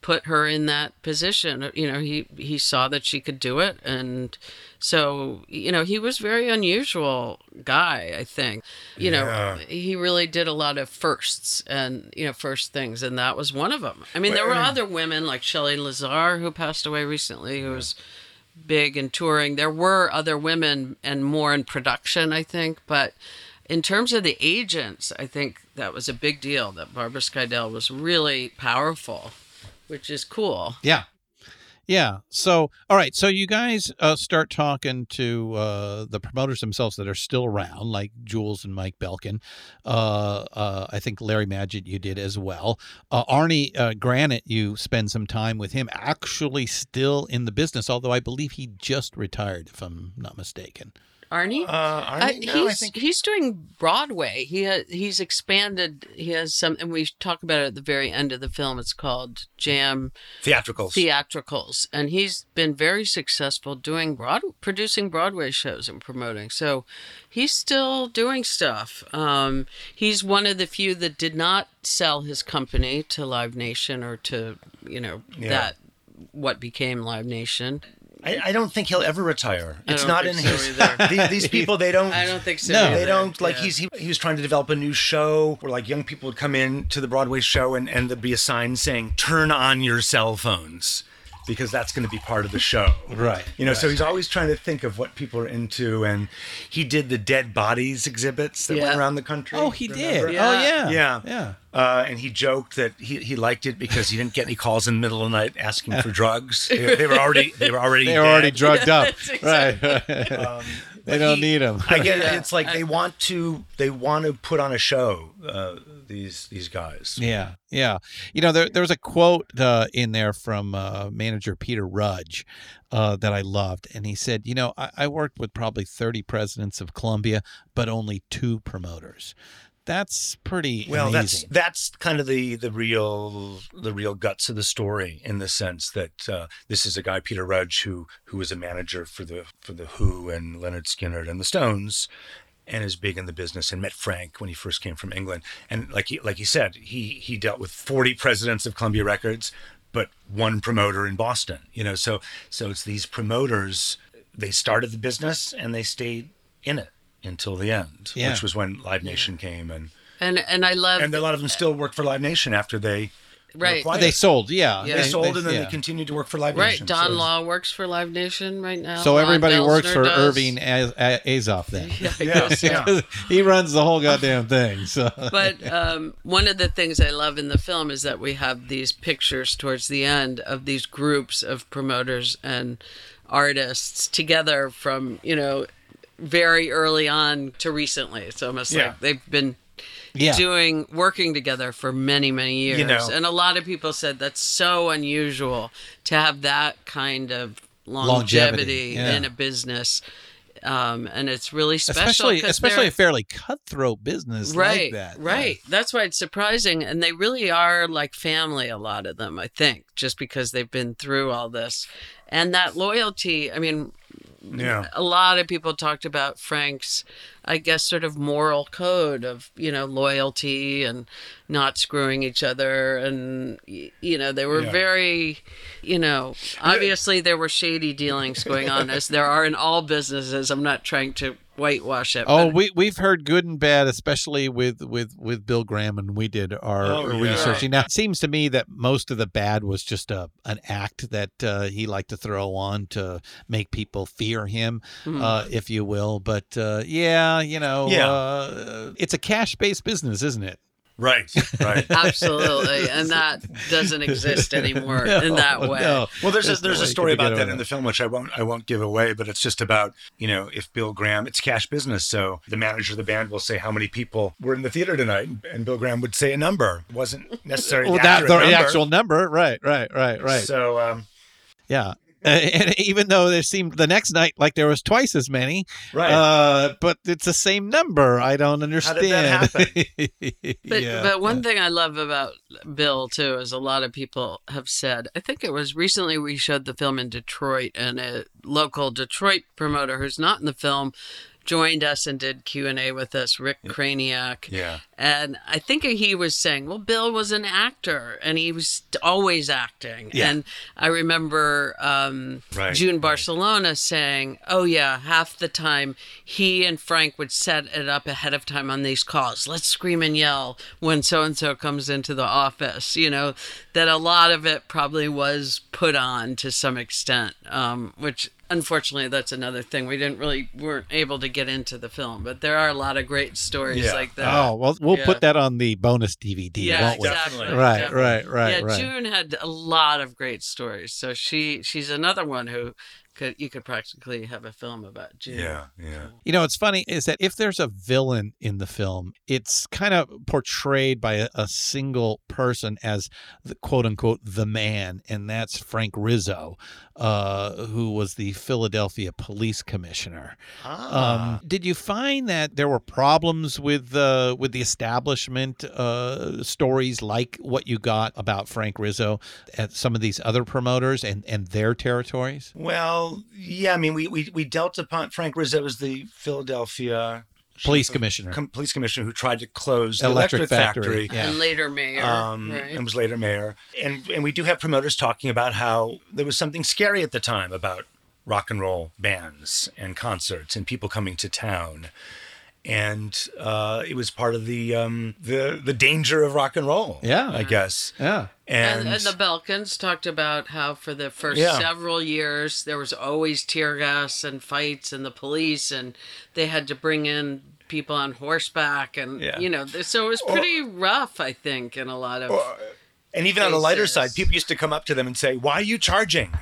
put her in that position. He saw that she could do it. And so, he was a very unusual guy, I think. He really did a lot of firsts and, first things. And that was one of them. I mean, there were other women like Shelley Lazar, who passed away recently, who was big in touring. There were other women and more in production, I think. But in terms of the agents, I think that was a big deal, that Barbara Skydell was really powerful, which is cool. Yeah. Yeah. So, all right. So you guys start talking to the promoters themselves that are still around, like Jules and Mike Belkin. I think Larry Magid you did as well. Arnie Granite, you spend some time with him, actually still in the business, although I believe he just retired, if I'm not mistaken. Arnie? He's doing Broadway. He's expanded. He has some, and we talk about it at the very end of the film. It's called Jam Theatricals. Beatles, and he's been very successful doing producing Broadway shows and promoting. So he's still doing stuff. He's one of the few that did not sell his company to Live Nation or to, what became Live Nation. I don't think he'll ever retire. It's not in his. These people, they don't. I don't think so. No, they don't. Like he was trying to develop a new show where like young people would come in to the Broadway show and there'd be a sign saying "Turn on your cell phones," because that's going to be part of the show. Right. So he's always trying to think of what people are into, and he did the dead bodies exhibits that went around the country. Oh, he did? Yeah. Oh, yeah. Yeah. Yeah. And he joked that he liked it because he didn't get any calls in the middle of the night asking for drugs. They were already drugged up. Exactly. Right. They don't need them. I get it. It's like they want to put on a show. These guys. Yeah, yeah. There was a quote in there from manager Peter Rudge that I loved, and he said, I worked with probably 30 presidents of Columbia, but only 2 promoters. That's pretty amazing. That's kind of the real guts of the story, in the sense that this is a guy, Peter Rudge, who was a manager for the Who and Leonard Skinner and the Stones, and is big in the business, and met Frank when he first came from England. And like he said, he dealt with 40 presidents of Columbia Records, but 1 promoter in Boston. So it's these promoters. They started the business and they stayed in it until the end, which was when Live Nation came. And I love. And a lot of them still work for Live Nation after they. Right. They sold, yeah. They sold and then they continued to work for Live Nation. Right. Don Law works for Live Nation right now. So everybody works for Irving Azoff then. Yeah. He runs the whole goddamn thing. So. But one of the things I love in the film is that we have these pictures towards the end of these groups of promoters and artists together from, very early on to recently. It's almost like they've been... Yeah. working together for many, many years. And a lot of people said that's so unusual to have that kind of longevity in a business. And it's really special. Especially a fairly cutthroat business like that. Right. Yeah. That's why it's surprising. And they really are like family, a lot of them, I think, just because they've been through all this. And that loyalty, a lot of people talked about Frank's, I guess, sort of moral code of, loyalty and not screwing each other. And, they were very, obviously there were shady dealings going on, as there are in all businesses. I'm not trying to whitewash it. Oh, we've heard good and bad, especially with Bill Graham, and we did our research. Now, it seems to me that most of the bad was just an act that he liked to throw on to make people fear him, if you will. But it's a cash-based business, isn't it? Right. Absolutely. And that doesn't exist anymore in that way. No. Well, there's a story about that in the film, which I won't give away, but it's just about, if Bill Graham, it's cash business. So the manager of the band will say how many people were in the theater tonight, and Bill Graham would say a number. It wasn't necessarily the actual number. Right. So, and even though there seemed the next night like there was twice as many, but it's the same number. I don't understand. How did that happen? But one thing I love about Bill, too, is a lot of people have said, I think it was recently we showed the film in Detroit, and a local Detroit promoter who's not in the film joined us and did Q&A with us, Rick Craniak. Yeah. And I think he was saying, well, Bill was an actor, and he was always acting. Yeah. And I remember June Barsalona saying, half the time he and Frank would set it up ahead of time on these calls. Let's scream and yell when so-and-so comes into the office. That a lot of it probably was put on to some extent, which... Unfortunately, that's another thing. We weren't able to get into the film, but there are a lot of great stories like that. Oh, well, we'll put that on the bonus DVD, won't we? Definitely. Right. Yeah, June had a lot of great stories. So she's another one who you could practically have a film about June. Yeah, yeah. You know, what's funny is that if there's a villain in the film, it's kind of portrayed by a single person as the quote unquote the man, and that's Frank Rizzo, who was the Philadelphia police commissioner. Did you find that there were problems with the establishment stories like what you got about Frank Rizzo at some of these other promoters and their territories? Well, yeah, I mean, we dealt upon Frank Rizzo was the Philadelphia police commissioner. Police commissioner who tried to close the electric factory. Yeah. And later mayor. Right? And was later mayor. And we do have promoters talking about how there was something scary at the time about rock and roll bands and concerts and people coming to town. And it was part of the danger of rock and roll. Yeah, I guess. Yeah, and the Belkins talked about how for the first several years there was always tear gas and fights and the police, and they had to bring in people on horseback, and you know, so it was pretty rough, I think, in a lot of. And even cases. On the lighter side, people used to come up to them and say, "Why are you charging?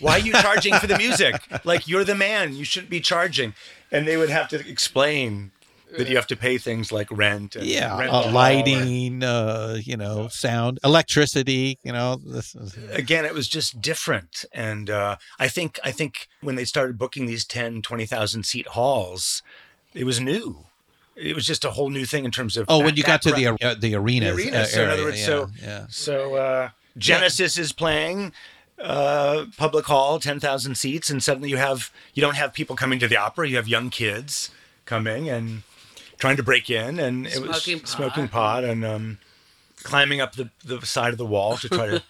Why are you charging for the music? Like, you're the man. You shouldn't be charging." And they would have to explain that you have to pay things like rent and lighting, you know, sound, electricity, you know. Again, it was just different. And I think when they started booking these 10, 20,000 seat halls, it was new. It was just a whole new thing in terms of. Oh, when you got to the arenas. The arenas. So, in other words, so Genesis is playing. Public hall, 10,000 seats, and suddenly you don't have people coming to the opera. You have young kids coming and trying to break in, and it was smoking pot and climbing up the side of the wall to try to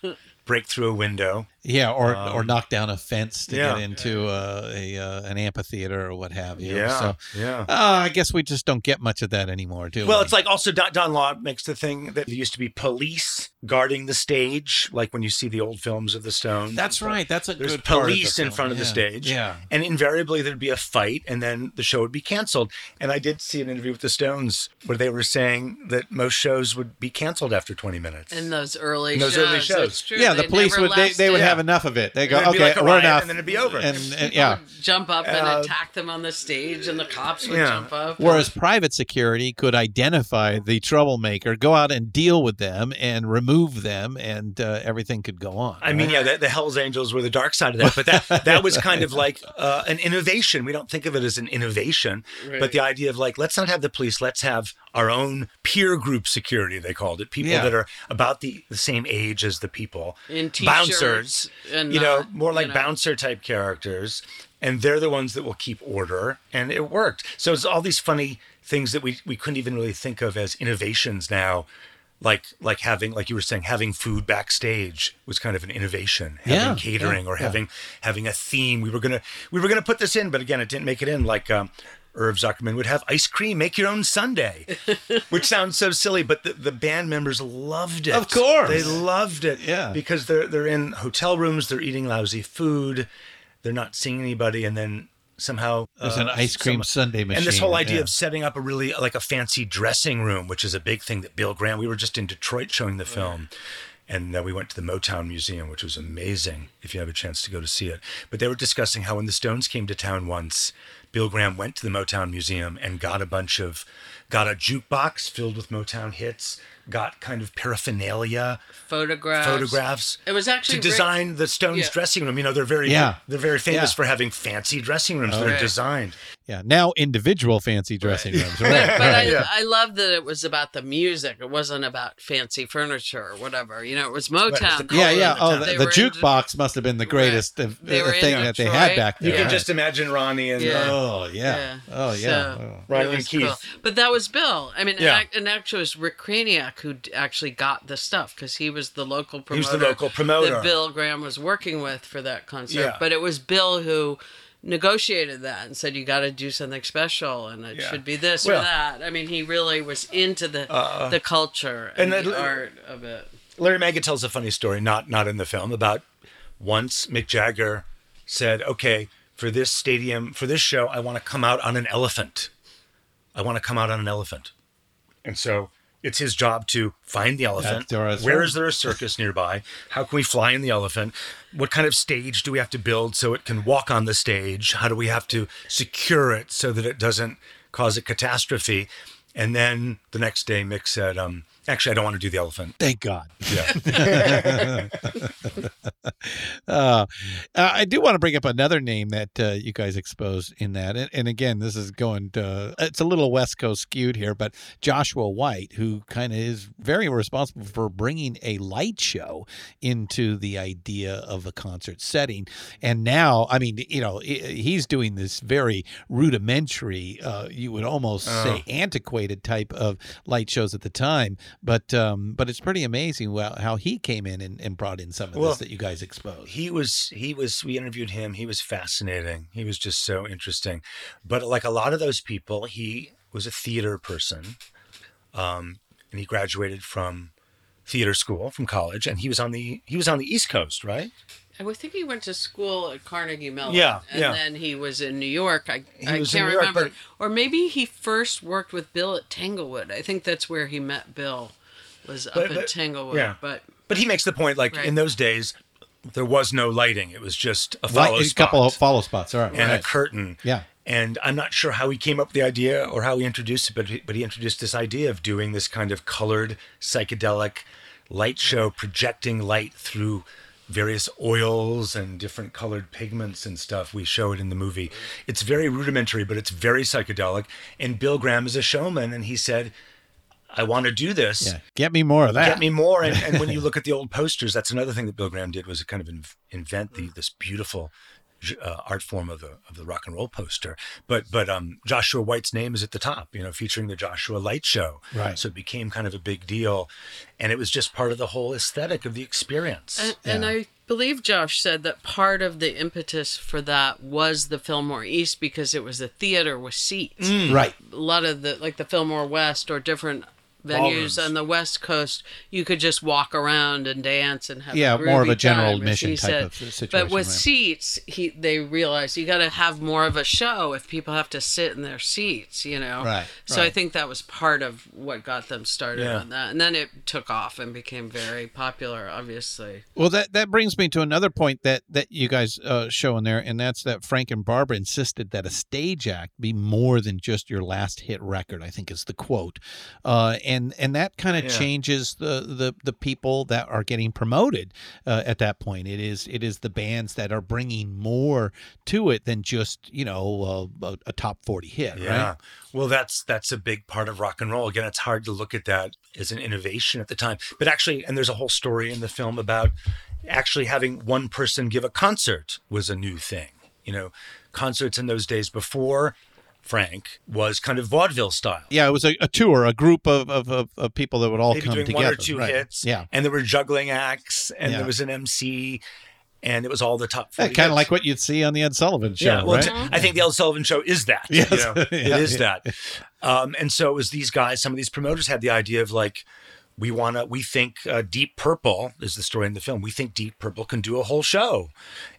break through a window. Yeah, or knock down a fence to get into an amphitheater or what have you. Yeah, so, I guess we just don't get much of that anymore, do we? Well, it's like also Don Law makes the thing that there used to be police guarding the stage, like when you see the old films of the Stones. That's right. That's there's good police part of the in front of the stage. Yeah, and invariably there'd be a fight, and then the show would be canceled. And I did see an interview with the Stones where they were saying that most shows would be canceled after 20 minutes. In those early shows. That's true. Yeah, the police would. They would have enough of it. They go, okay, like we're enough, and then it'd be over. And yeah, jump up and attack them on the stage, and the cops would jump up. Whereas private security could identify the troublemaker, go out and deal with them, and remove them, and everything could go on. I mean, the Hells Angels were the dark side of that, but that was kind of like an innovation. We don't think of it as an innovation, but the idea of like, let's not have the police, let's have our own peer group security, they called it. People that are about the same age as the people. In t-shirts. Bouncers, and more like bouncer type characters. And they're the ones that will keep order. And it worked. So it's all these funny things that we couldn't even really think of as innovations now. Like having, like you were saying, having food backstage was kind of an innovation. Having catering or having a theme. We were gonna put this in, but again, it didn't make it in. Like Irv Zuckerman would have ice cream, make your own sundae, which sounds so silly, but the band members loved it. Of course, they loved it. Yeah, because they're in hotel rooms, they're eating lousy food, they're not seeing anybody, and then somehow there's an ice cream sundae machine. And this whole idea of setting up a really like a fancy dressing room, which is a big thing that Bill Graham. We were just in Detroit showing the film, and we went to the Motown Museum, which was amazing. If you have a chance to go to see it, but they were discussing how when the Stones came to town once. Bill Graham went to the Motown Museum and got a jukebox filled with Motown hits, got kind of paraphernalia, photographs. It was actually to design the Stones dressing room. You know, they're very famous for having fancy dressing rooms that are designed. Yeah, now individual fancy dressing rooms. Right. I love that it was about the music. It wasn't about fancy furniture or whatever. You know, it was Motown. It was the jukebox must have been the greatest thing that they had back then. You can just imagine Ronnie and Ronnie and Keith. Cool. But that was Bill. I mean, and actually it was Rick Craniak who actually got the stuff because he was the local promoter. He was the local promoter that Bill Graham was working with for that concert. Yeah. But it was Bill who negotiated that and said you got to do something special and it should be this or that. I mean, he really was into the culture and the art of it. Larry Magid tells a funny story, not in the film, about once Mick Jagger said, "Okay, for this stadium, for this show, I want to come out on an elephant." And so It's his job to find the elephant. Where is there a circus nearby? How can we fly in the elephant? What kind of stage do we have to build so it can walk on the stage? How do we have to secure it so that it doesn't cause a catastrophe? And then the next day, Mick said, actually, I don't want to do the elephant. Thank God. Yeah. I do want to bring up another name that you guys exposed in that. And again, this is going to, it's a little West Coast skewed here, but Joshua White, who kind of is very responsible for bringing a light show into the idea of a concert setting. And now, I mean, you know, he's doing this very rudimentary, you would almost say antiquated type of light shows at the time. But it's pretty amazing how he came in and brought in some of this that you guys exposed. We interviewed him. He was fascinating. He was just so interesting. But like a lot of those people, he was a theater person. And he graduated from theater school, from college. And he was on the East Coast, right? I think he went to school at Carnegie Mellon. Yeah, and then he was in New York. I can't remember. York, but... Or maybe he first worked with Bill at Tanglewood. I think that's where he met Bill, was up at Tanglewood. Yeah. But he makes the point, like, in those days, there was no lighting. It was just a follow spot. A couple of follow spots, all right. And a curtain. Yeah. And I'm not sure how he came up with the idea or how he introduced it, but he introduced this idea of doing this kind of colored, psychedelic light show, projecting light through various oils and different colored pigments and stuff. We show it in the movie. It's very rudimentary, but it's very psychedelic. And Bill Graham is a showman, and he said, I want to do this. Yeah. Get me more of that. Get me more. And when you look at the old posters, that's another thing that Bill Graham did, was kind of invent this beautiful art form of the rock and roll poster. But Joshua White's name is at the top, you know, featuring the Joshua Light Show. Right. So it became kind of a big deal, and it was just part of the whole aesthetic of the experience. And I believe Josh said that part of the impetus for that was the Fillmore East, because it was a theater with seats. Mm. Right. A lot of the Fillmore West or different venues on the West Coast, you could just walk around and dance and have a more of a general admission type of situation. But with seats, they realized you got to have more of a show if people have to sit in their seats, you know. Right. So I think that was part of what got them started on that, and then it took off and became very popular, obviously. Well, that brings me to another point that you guys show in there, and that's that Frank and Barbara insisted that a stage act be more than just your last hit record, I think is the quote. And that kind of changes the people that are getting promoted at that point. It is the bands that are bringing more to it than just, you know, a top 40 hit, right? Well, that's a big part of rock and roll. Again, it's hard to look at that as an innovation at the time. But actually, and there's a whole story in the film about actually having one person give a concert was a new thing. You know, concerts in those days before Frank was kind of vaudeville style. Yeah, it was a tour, a group of people that would all come together. Maybe doing one or two hits. Yeah. And there were juggling acts, and there was an MC, and it was all the top 40 hits. Kind of like what you'd see on the Ed Sullivan Show, right? I think the Ed Sullivan Show is that. Yes. You know? It is that. And so it was these guys, some of these promoters had the idea of like, we think Deep Purple is the story in the film. We think Deep Purple can do a whole show,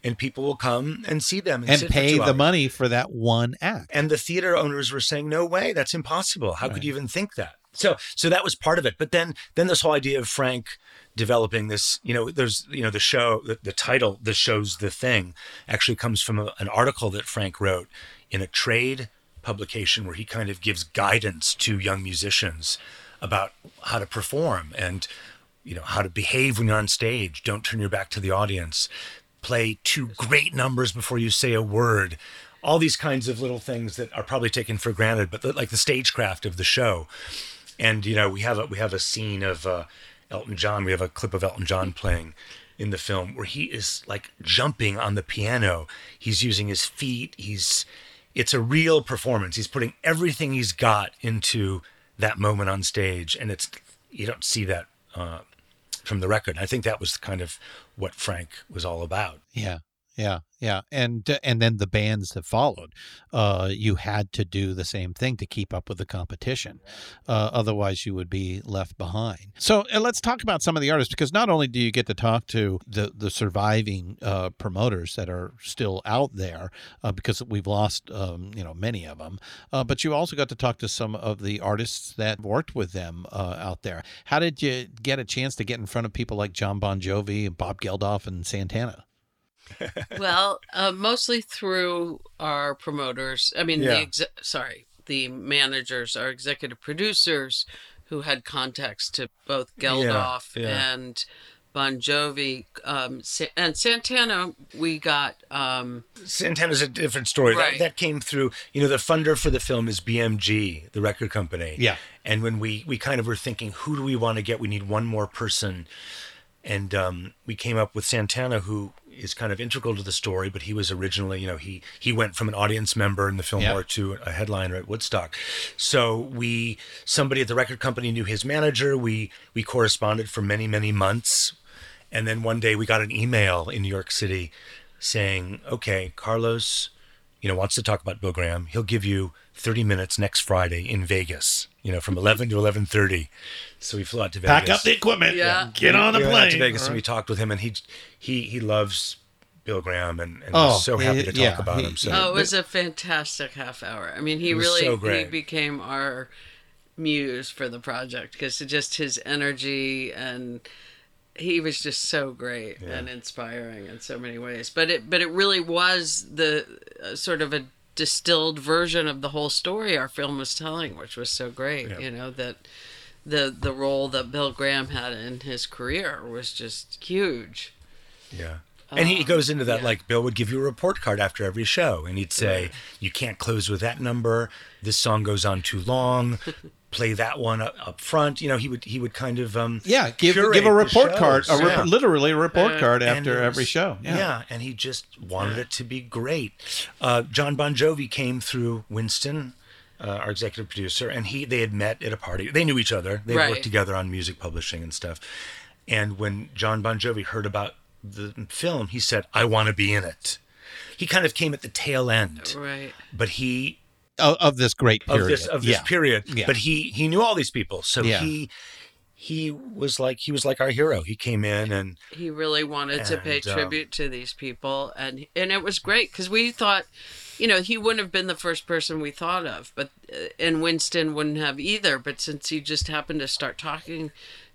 and people will come and see them and pay the money for that one act. And the theater owners were saying, "No way, that's impossible. How could you even think that?" So that was part of it. But then this whole idea of Frank developing this, you know, there's, you know, the show, the title, "The Show's The Thing," actually comes from an article that Frank wrote in a trade publication where he kind of gives guidance to young musicians about how to perform and, you know, how to behave when you're on stage. Don't turn your back to the audience. Play two great numbers before you say a word. All these kinds of little things that are probably taken for granted, but like the stagecraft of the show. And, you know, we have a scene of Elton John. We have a clip of Elton John playing in the film where he is like jumping on the piano. He's using his feet. It's a real performance. He's putting everything he's got into that moment on stage, and you don't see that from the record. I think that was kind of what Frank was all about. Yeah. Yeah, yeah, and then the bands that followed, you had to do the same thing to keep up with the competition, otherwise you would be left behind. So let's talk about some of the artists, because not only do you get to talk to the surviving promoters that are still out there, because we've lost many of them, but you also got to talk to some of the artists that worked with them out there. How did you get a chance to get in front of people like John Bon Jovi and Bob Geldof and Santana? Well, mostly through our promoters. I mean, the managers, our executive producers, who had contacts to both Geldof and Bon Jovi. And Santana, we got... Santana's a different story. Right. That came through... You know, the funder for the film is BMG, the record company. Yeah. And when we kind of were thinking, who do we want to get? We need one more person. And we came up with Santana, who... is kind of integral to the story, but he was originally, he went from an audience member in the film noir to a headliner at Woodstock. So somebody at the record company knew his manager. We corresponded for many, many months, and then one day we got an email in New York City saying, "Okay, Carlos, wants to talk about Bill Graham. He'll give you 30 minutes next Friday in Vegas, from 11 to 11:30. So we flew out to Vegas. Pack up the equipment. Yeah. Get on the plane. We went out to Vegas and we talked with him, and he loves Bill Graham and was so happy to talk about him. So it was a fantastic half hour. I mean, he became our muse for the project, because just his energy, and he was just so great and inspiring in so many ways. But it really was the sort of a distilled version of the whole story our film was telling, which was so great. That the role that Bill Graham had in his career was just huge. Yeah. And he goes into that, Bill would give you a report card after every show, and he'd say, you can't close with that number, this song goes on too long, play that one up front. He would kind of give a report card, literally a report card after every show. Yeah, and he just wanted it to be great. John Bon Jovi came through Winston, our executive producer, and they had met at a party. They knew each other. They worked together on music publishing and stuff. And when John Bon Jovi heard about the film, he said, "I want to be in it." He kind of came at the tail end, right? But he. Of this great period. Of this period. Yeah. But he knew all these people. So he was like our hero. He came in and... He really wanted to pay tribute to these people. And it was great, because we thought, he wouldn't have been the first person we thought of. And Winston wouldn't have either. But since he just happened to start talking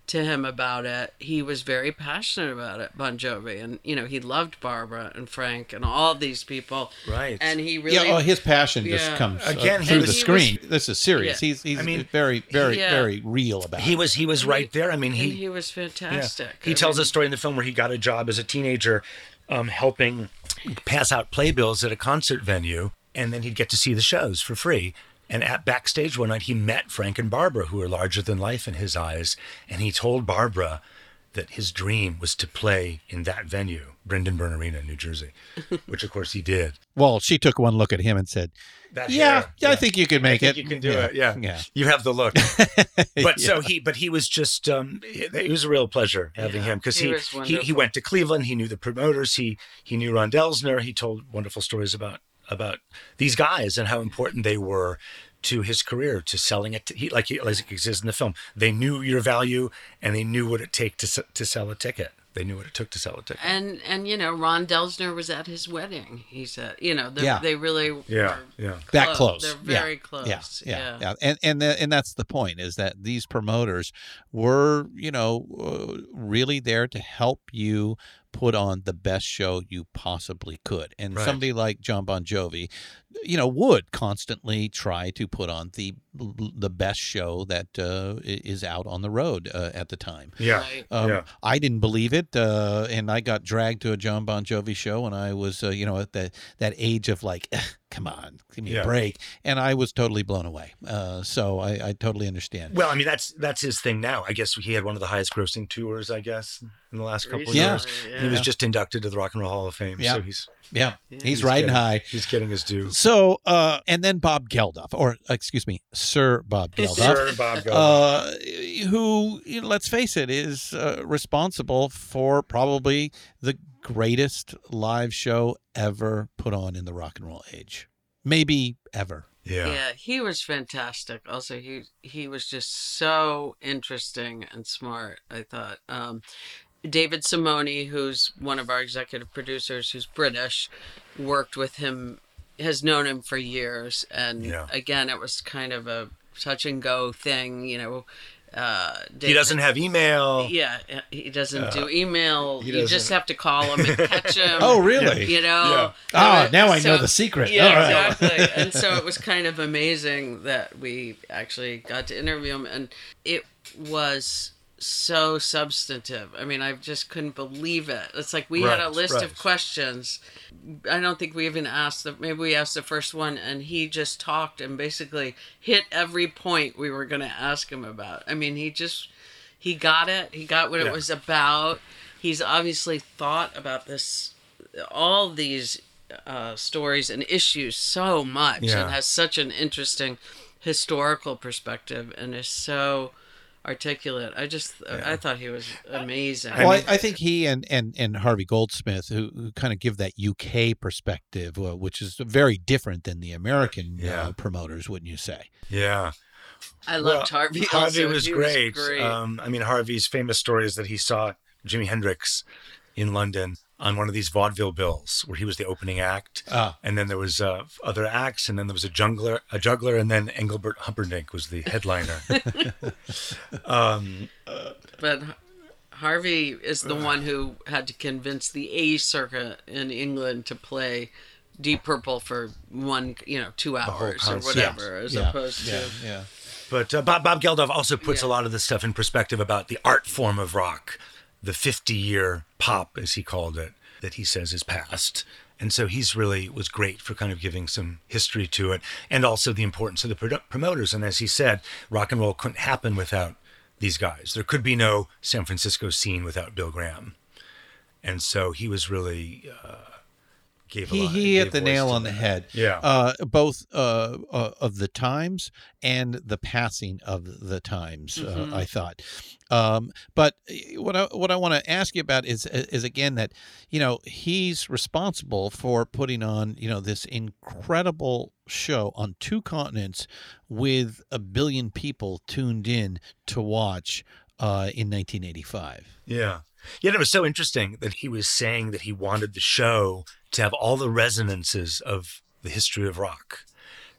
to him about it, he was very passionate about it, Bon Jovi, and he loved Barbara and Frank and all these people, right? And he really his passion just comes again through the screen. This is serious. Yeah. He's very, very, very real about it. He was right there. I mean, he was fantastic. Yeah. He tells a story in the film where he got a job as a teenager, helping pass out playbills at a concert venue, and then he'd get to see the shows for free. And at backstage one night, he met Frank and Barbara, who were larger than life in his eyes. And he told Barbara that his dream was to play in that venue, Brynden Burn Arena in New Jersey, which, of course, he did. Well, she took one look at him and said, I think you can make it. I think you can do it. Yeah. You have the look. But he was just, it was a real pleasure having him, because he went to Cleveland. He knew the promoters. He knew Ron Delsener. He told wonderful stories about these guys and how important they were to his career, to selling it. Like it says in the film, they knew your value, and they knew what it took to sell a ticket. They knew what it took to sell a ticket. And Ron Delsener was at his wedding, he said. They really were close. That close. They're very close. Yeah. And that's the point, is that these promoters were, really there to help you put on the best show you possibly could. And somebody like John Bon Jovi, would constantly try to put on the best show that is out on the road at the time. I didn't believe it, and I got dragged to a John Bon Jovi show when I was at that age of like, come on, give me a break. And I was totally blown away. So I totally understand. Well, I mean, that's his thing now. I guess he had one of the highest grossing tours, I guess, in the last couple of years. Yeah. He was just inducted to the Rock and Roll Hall of Fame. Yeah. So he's riding high. He's getting his due. So, and then Bob Geldof, or excuse me, Sir Bob Geldof. Sir Bob Geldof. Who, let's face it, is responsible for probably the greatest live show ever put on in the rock and roll age. Maybe ever. Yeah, he was fantastic. Also, he was just so interesting and smart, I thought. David Simoni, who's one of our executive producers, who's British, worked with him, has known him for years. And again, it was kind of a touch and go thing, you know. David, he doesn't have email. Yeah, he doesn't do email. You just have to call him and catch him. Oh, really? You know. Yeah. Oh, now I know the secret. Yeah, exactly. And so it was kind of amazing that we actually got to interview him, and it was so substantive. I mean, I just couldn't believe it. It's like we had a list of questions. I don't think we even asked maybe we asked the first one, and he just talked and basically hit every point we were going to ask him about. I mean, he got it. He got what it was about. He's obviously thought about this, all these stories and issues so much and has such an interesting historical perspective and is so articulate. I thought he was amazing. Well, I think he and Harvey Goldsmith, who kind of give that UK perspective, which is very different than the American promoters, wouldn't you say? Yeah. I loved Harvey. Harvey was great. I mean, Harvey's famous story is that he saw Jimi Hendrix in London on one of these vaudeville bills where he was the opening act. And then there was other acts, and then there was a juggler, and then Engelbert Humperdinck was the headliner. But Harvey is the one who had to convince the A circuit in England to play Deep Purple for 2 hours or whatever, as opposed to... Yeah. But Bob Geldof also puts a lot of this stuff in perspective about the art form of rock, the 50-year pop, as he called it, that he says is past. And so he's really was great for kind of giving some history to it, and also the importance of the promoters. And as he said, rock and roll couldn't happen without these guys. There could be no San Francisco scene without Bill Graham. And so he was really... He hit the nail on the head. Yeah. Both of the times and the passing of the times, I thought. But what I want to ask you about is again that, he's responsible for putting on, this incredible show on 2 continents with 1 billion people tuned in to watch in 1985. Yeah. Yeah, it was so interesting that he was saying that he wanted the show to have all the resonances of the history of rock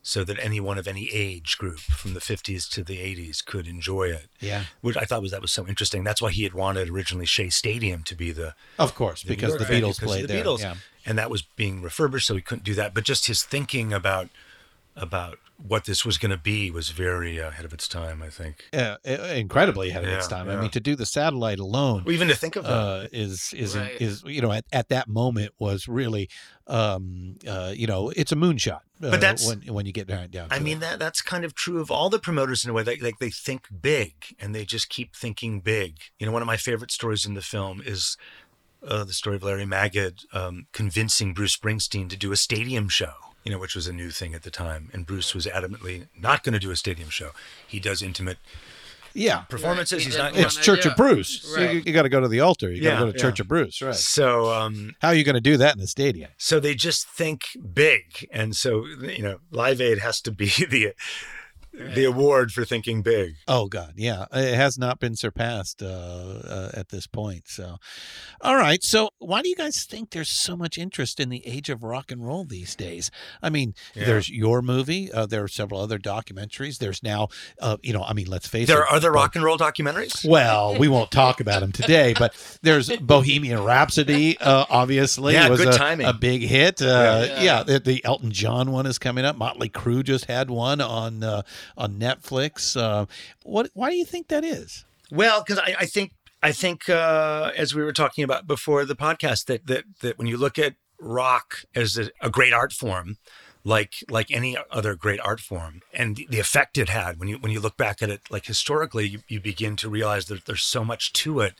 so that anyone of any age group from the 50s to the 80s could enjoy it. Yeah. Which I thought was so interesting. That's why he had wanted originally Shea Stadium to be the... Of course, because the Beatles played there. Yeah. And that was being refurbished, so he couldn't do that. But just his thinking about what this was going to be was very ahead of its time, I think. Yeah, incredibly ahead of its time. Yeah. I mean, to do the satellite alone, well, even to think of that is at that moment was really it's a moonshot. But that's when you get down to it. I mean, that's kind of true of all the promoters in a way. They think big, and they just keep thinking big. One of my favorite stories in the film is the story of Larry Magid convincing Bruce Springsteen to do a stadium show. Which was a new thing at the time. And Bruce was adamantly not going to do a stadium show. He does intimate performances. He's not. It's Church of Bruce. Right. You got to go to the altar. You got to go to Church of Bruce. Right. So how are you going to do that in the stadium? So they just think big. And so, Live Aid has to be the award for thinking big. Oh, God, yeah. It has not been surpassed at this point. So, all right. So why do you guys think there's so much interest in the age of rock and roll these days? I mean, there's your movie. There are several other documentaries. There's now, let's face it. There are other rock and roll documentaries? Well, we won't talk about them today, but there's Bohemian Rhapsody, obviously. Yeah, was good timing. A big hit. The Elton John one is coming up. Motley Crue just had one on Netflix. Why do you think that is? Well, because I think as we were talking about before the podcast, that when you look at rock as a great art form, like any other great art form. And the effect it had, when you look back at it, like historically, you begin to realize that there's so much to it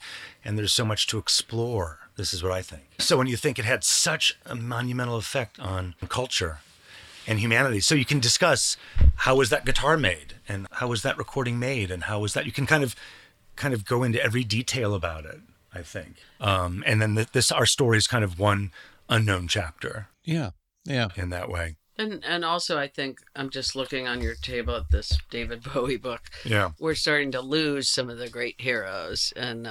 and there's so much to explore. This is what I think. So when you think it had such a monumental effect on culture and humanity, so you can discuss how was that guitar made and how was that recording made and how was that, you can kind of go into every detail about it, I think. And then this, our story is kind of one unknown chapter. Yeah. Yeah. In that way. And also, I think I'm just looking on your table at this David Bowie book. Yeah. We're starting to lose some of the great heroes, and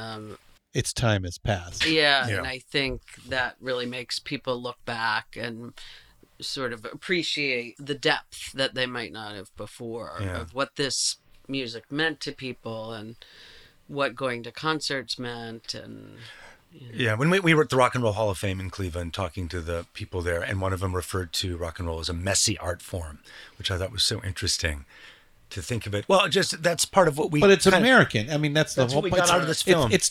its time has passed. Yeah. And I think that really makes people look back and sort of appreciate the depth that they might not have before of what this music meant to people and what going to concerts meant. And yeah, when we were at the Rock and Roll Hall of Fame in Cleveland talking to the people there, and one of them referred to rock and roll as a messy art form, which I thought was so interesting to think of it. Well, just that's part of what we... But it's American. I mean, that's the whole point. Out of this film. It's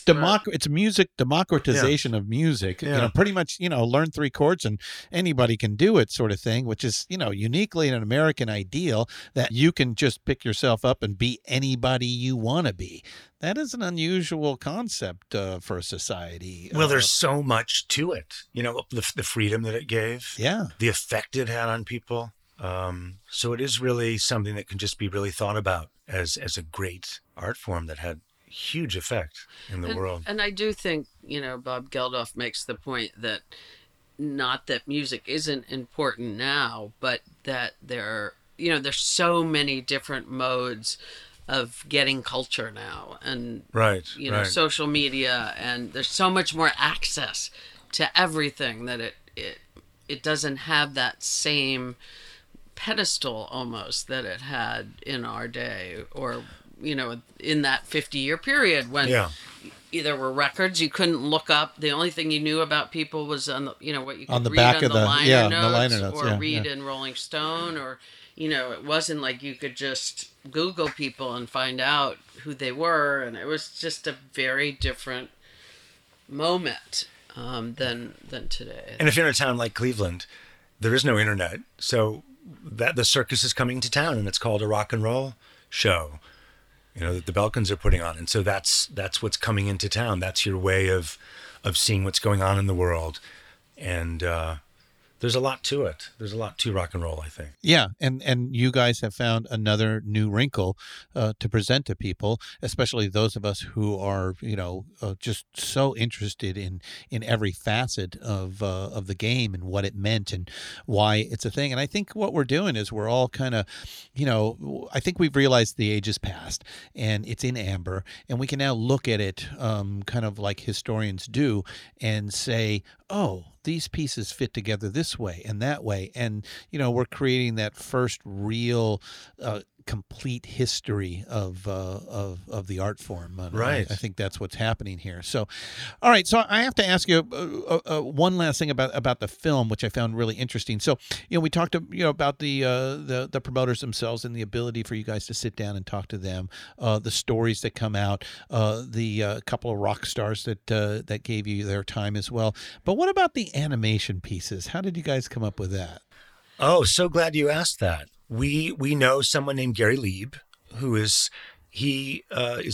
music, democratization of music. Yeah. You know, pretty much, you know, learn three chords and anybody can do it sort of thing, which is, you know, uniquely an American ideal that you can just pick yourself up and be anybody you want to be. That is an unusual concept for a society. Well, there's so much to it. You know, the freedom that it gave. Yeah. The effect it had on people. So it is really something that can just be really thought about as a great art form that had huge effect in the world. And I do think, you know, Bob Geldof makes the point that not that music isn't important now, but that there's so many different modes of getting culture now, and social media, and there's so much more access to everything that it doesn't have that same pedestal almost that it had in our day, or, you know, in that 50-year period when there were records you couldn't look up. The only thing you knew about people was on the, you know, what you could read on the liner notes, or read in Rolling Stone, or, you know, it wasn't like you could just Google people and find out who they were. And it was just a very different moment than today. And if you're in a town like Cleveland, there is no internet, so that the circus is coming to town, and it's called a rock and roll show, you know, that the Belkins are putting on. And so that's what's coming into town. That's your way of seeing what's going on in the world. And there's a lot to it. There's a lot to rock and roll, I think. Yeah, and you guys have found another new wrinkle to present to people, especially those of us who are, you know, just so interested in every facet of the game and what it meant and why it's a thing. And I think what we're doing is we're all kind of, you know, I think we've realized the age is past and it's in amber, and we can now look at it kind of like historians do and say, oh, these pieces fit together this way and that way. And, you know, we're creating that first real complete history of the art form. Right. I think that's what's happening here. So, all right. So I have to ask you one last thing about the film, which I found really interesting. So, you know, we talked about the promoters themselves and the ability for you guys to sit down and talk to them, the stories that come out, the couple of rock stars that gave you their time as well. But what about the animation pieces? How did you guys come up with that? Oh, so glad you asked that. We know someone named Gary Lieb, who is a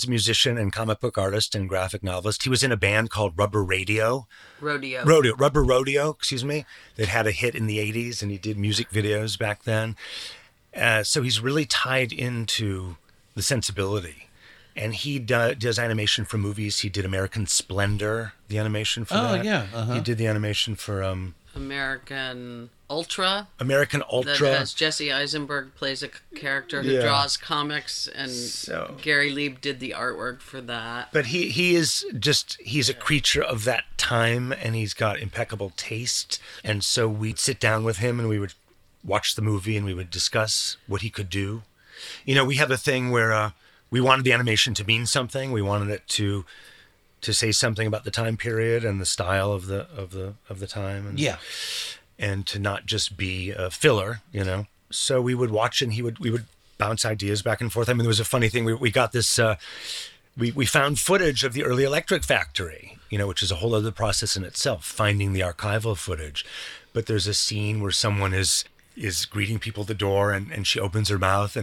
musician and comic book artist and graphic novelist. He was in a band called Rubber Rodeo, that had a hit in the 80s, and he did music videos back then. So he's really tied into the sensibility. And he does animation for movies. He did American Splendor, the animation for that. Oh, yeah. Uh-huh. He did the animation for... American Ultra. That has Jesse Eisenberg plays a character who draws comics, and so Gary Lieb did the artwork for that. But he is just, he's a creature of that time, and he's got impeccable taste. And so we'd sit down with him and we would watch the movie and we would discuss what he could do. You know, we have a thing where we wanted the animation to mean something. We wanted it to say something about the time period and the style of the time, and to not just be a filler, you know. So we would watch, and we would bounce ideas back and forth. I mean, there was a funny thing. We got this. We found footage of the early Electric Factory, you know, which is a whole other process in itself, finding the archival footage. But there's a scene where someone is is greeting people at the door, and she opens her mouth,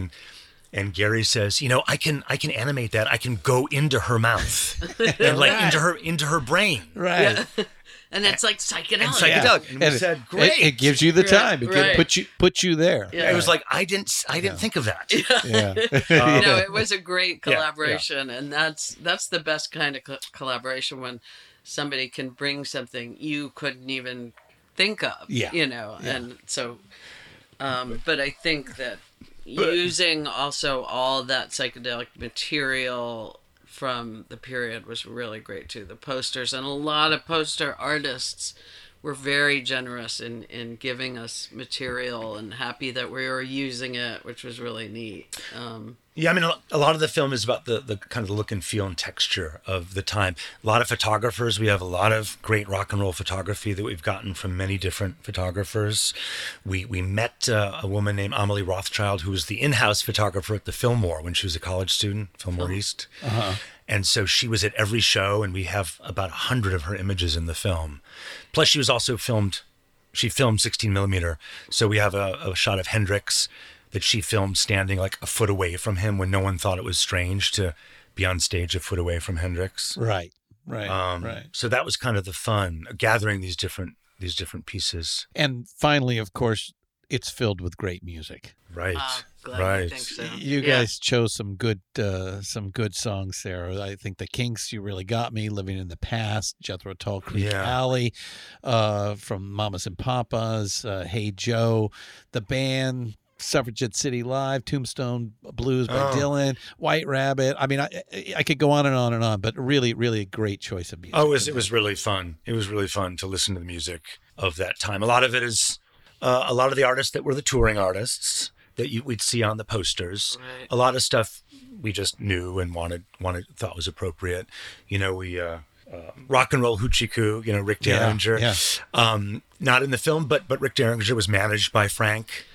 and Gary says, you know, I can animate that. I can go into her mouth and like right. into her brain. Right. Yeah. And that's like psychedelic. And psychedelic. Yeah. And we said, great. It gives you the time. It right. puts you there. Yeah. It was like, I didn't think of that. Yeah. Yeah. No, it was a great collaboration. Yeah. And that's the best kind of collaboration, when somebody can bring something you couldn't even think of. Yeah. You know, yeah. And so, but I think that using also all that psychedelic material from the period was really great too. The posters, and a lot of poster artists were very generous in giving us material, and happy that we were using it, which was really neat. Yeah, I mean, a lot of the film is about the kind of look and feel and texture of the time. A lot of photographers. We have a lot of great rock and roll photography that we've gotten from many different photographers. We met a woman named Amelie Rothschild, who was the in-house photographer at the Fillmore when she was a college student, Fillmore East. Uh-huh. And so she was at every show, and we have about 100 of her images in the film. Plus, she was also filmed. She filmed 16 millimeter. So we have a shot of Hendrix that she filmed standing like a foot away from him, when no one thought it was strange to be on stage a foot away from Hendrix. Right. So that was kind of the fun, gathering these different pieces. And finally, of course, it's filled with great music. Right. Glad you think so. You guys chose some good songs there. I think the Kinks, You Really Got Me, Living in the Past, Jethro Tull, Creek Alley, from Mamas and Papas, Hey Joe, The Band, Suffragette City Live, Tombstone Blues by Dylan, White Rabbit. I mean, I could go on and on and on, but really, really a great choice of music. Oh, it was really fun. It was really fun to listen to the music of that time. A lot of it is, a lot of the artists that were the touring artists that we'd see on the posters. Right. A lot of stuff we just knew and thought was appropriate. You know, we Rock and Roll Hoochie Coo, you know, Rick Derringer. Yeah, yeah. Not in the film, but Rick Derringer was managed by Frank.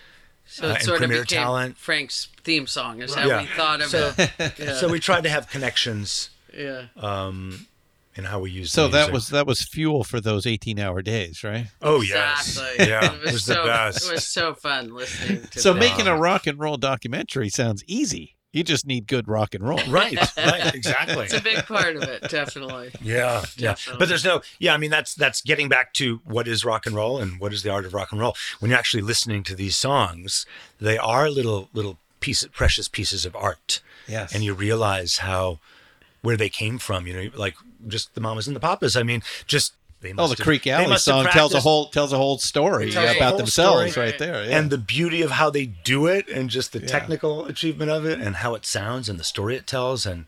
So it sort of became Talent. Frank's theme song is how we thought of it. Yeah. So we tried to have connections in how we used it. So that was fuel for those 18-hour days, right? Oh, exactly. Yes. Yeah. It was the best. It was so fun listening to that. So making a rock and roll documentary sounds easy. You just need good rock and roll. Right, exactly. It's a big part of it, definitely. Yeah. Definitely. But there's I mean, that's getting back to what is rock and roll and what is the art of rock and roll. When you're actually listening to these songs, they are little precious pieces of art. Yes. And you realize where they came from, you know, like just the Mamas and the Papas. I mean, just... the Creek Alley song tells a whole story about themselves right there. Yeah. And the beauty of how they do it, and just the technical achievement of it, and how it sounds, and the story it tells, and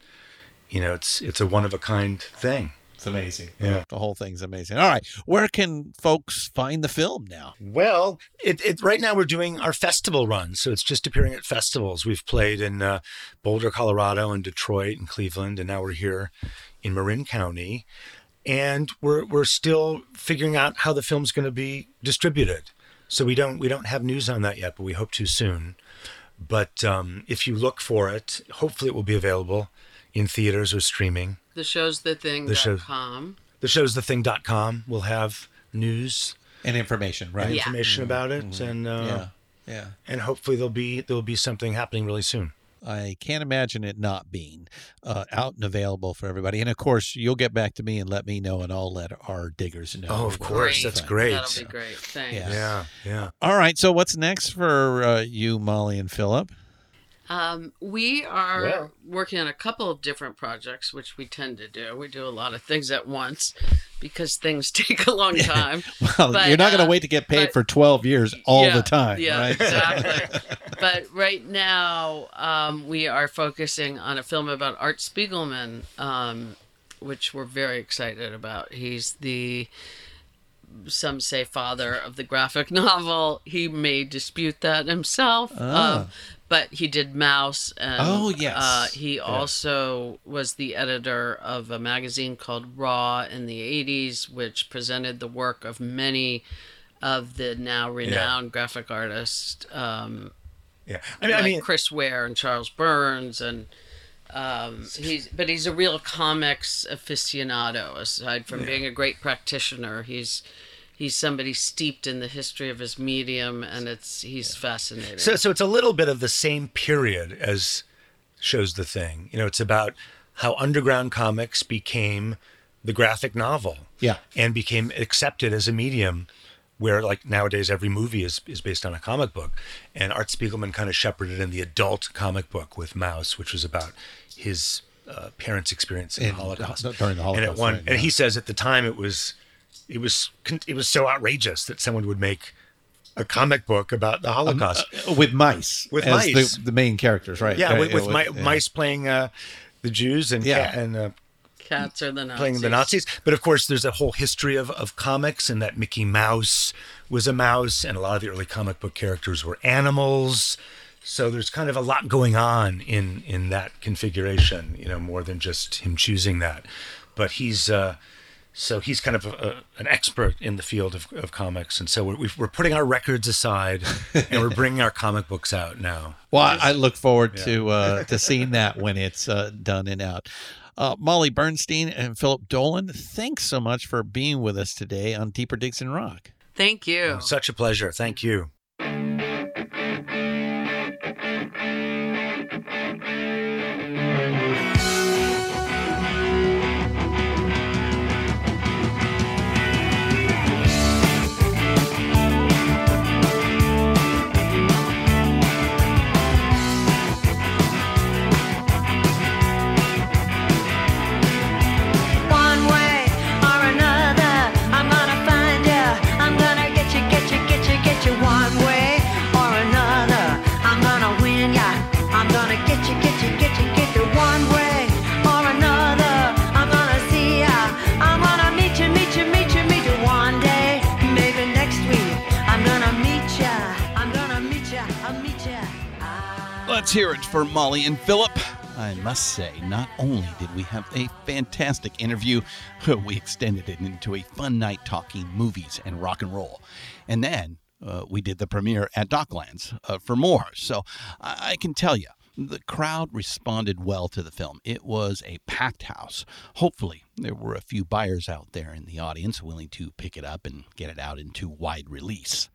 you know, it's a one-of-a-kind thing. It's amazing. Yeah. The whole thing's amazing. All right. Where can folks find the film now? Well, it right now we're doing our festival run, so it's just appearing at festivals. We've played in Boulder, Colorado, and Detroit, and Cleveland, and now we're here in Marin County. And we're still figuring out how the film's going to be distributed, so we don't have news on that yet, but we hope to soon. But if you look for it, hopefully it will be available in theaters or streaming. The Show's The Thing. The Show's The Thing.com will have news and information, right? Yeah. Information about it, and and hopefully there'll be something happening really soon. I can't imagine it not being out and available for everybody. And, of course, you'll get back to me and let me know, and I'll let our diggers know. Oh, of course. That's great. That'll be great. Thanks. Yeah. All right. So what's next for you, Molly and Philip? We are working on a couple of different projects, which we tend to do. We do a lot of things at once because things take a long time. Well, but you're not going to wait to get paid for 12 years all the time. Yeah, right? Exactly. But right now, we are focusing on a film about Art Spiegelman, which we're very excited about. He's the... some say father of the graphic novel. He may dispute that himself, but he did Mouse, and he also was the editor of a magazine called Raw in the 80s, which presented the work of many of the now renowned graphic artists, I mean Chris Ware and Charles Burns, and he's a real comics aficionado. Aside from being a great practitioner, he's he's somebody steeped in the history of his medium, and he's fascinating. So it's a little bit of the same period as Show's the Thing. You know, it's about how underground comics became the graphic novel, and became accepted as a medium where, like, nowadays every movie is based on a comic book. And Art Spiegelman kind of shepherded in the adult comic book with Mouse, which was about his parents' experience in the Holocaust. During the Holocaust. And and he says at the time it was so outrageous that someone would make a comic book about the Holocaust with mice, the main characters, right? Yeah, with mice playing the Jews and cats are the Nazis. Playing the Nazis. But of course, there's a whole history of comics, and that Mickey Mouse was a mouse, and a lot of the early comic book characters were animals. So there's kind of a lot going on in that configuration, you know, more than just him choosing that. But he's kind of an expert in the field of comics. And so we're putting our records aside and we're bringing our comic books out now. Well, I look forward to seeing that when it's done and out. Molly Bernstein and Philip Dolan, thanks so much for being with us today on Deeper Digs in Rock. Thank you. Oh, such a pleasure. Thank you. Let's hear it for Molly and Philip. I must say, not only did we have a fantastic interview, we extended it into a fun night talking movies and rock and roll. And then we did the premiere at Docklands for more. So I can tell you, the crowd responded well to the film. It was a packed house. Hopefully, there were a few buyers out there in the audience willing to pick it up and get it out into wide release.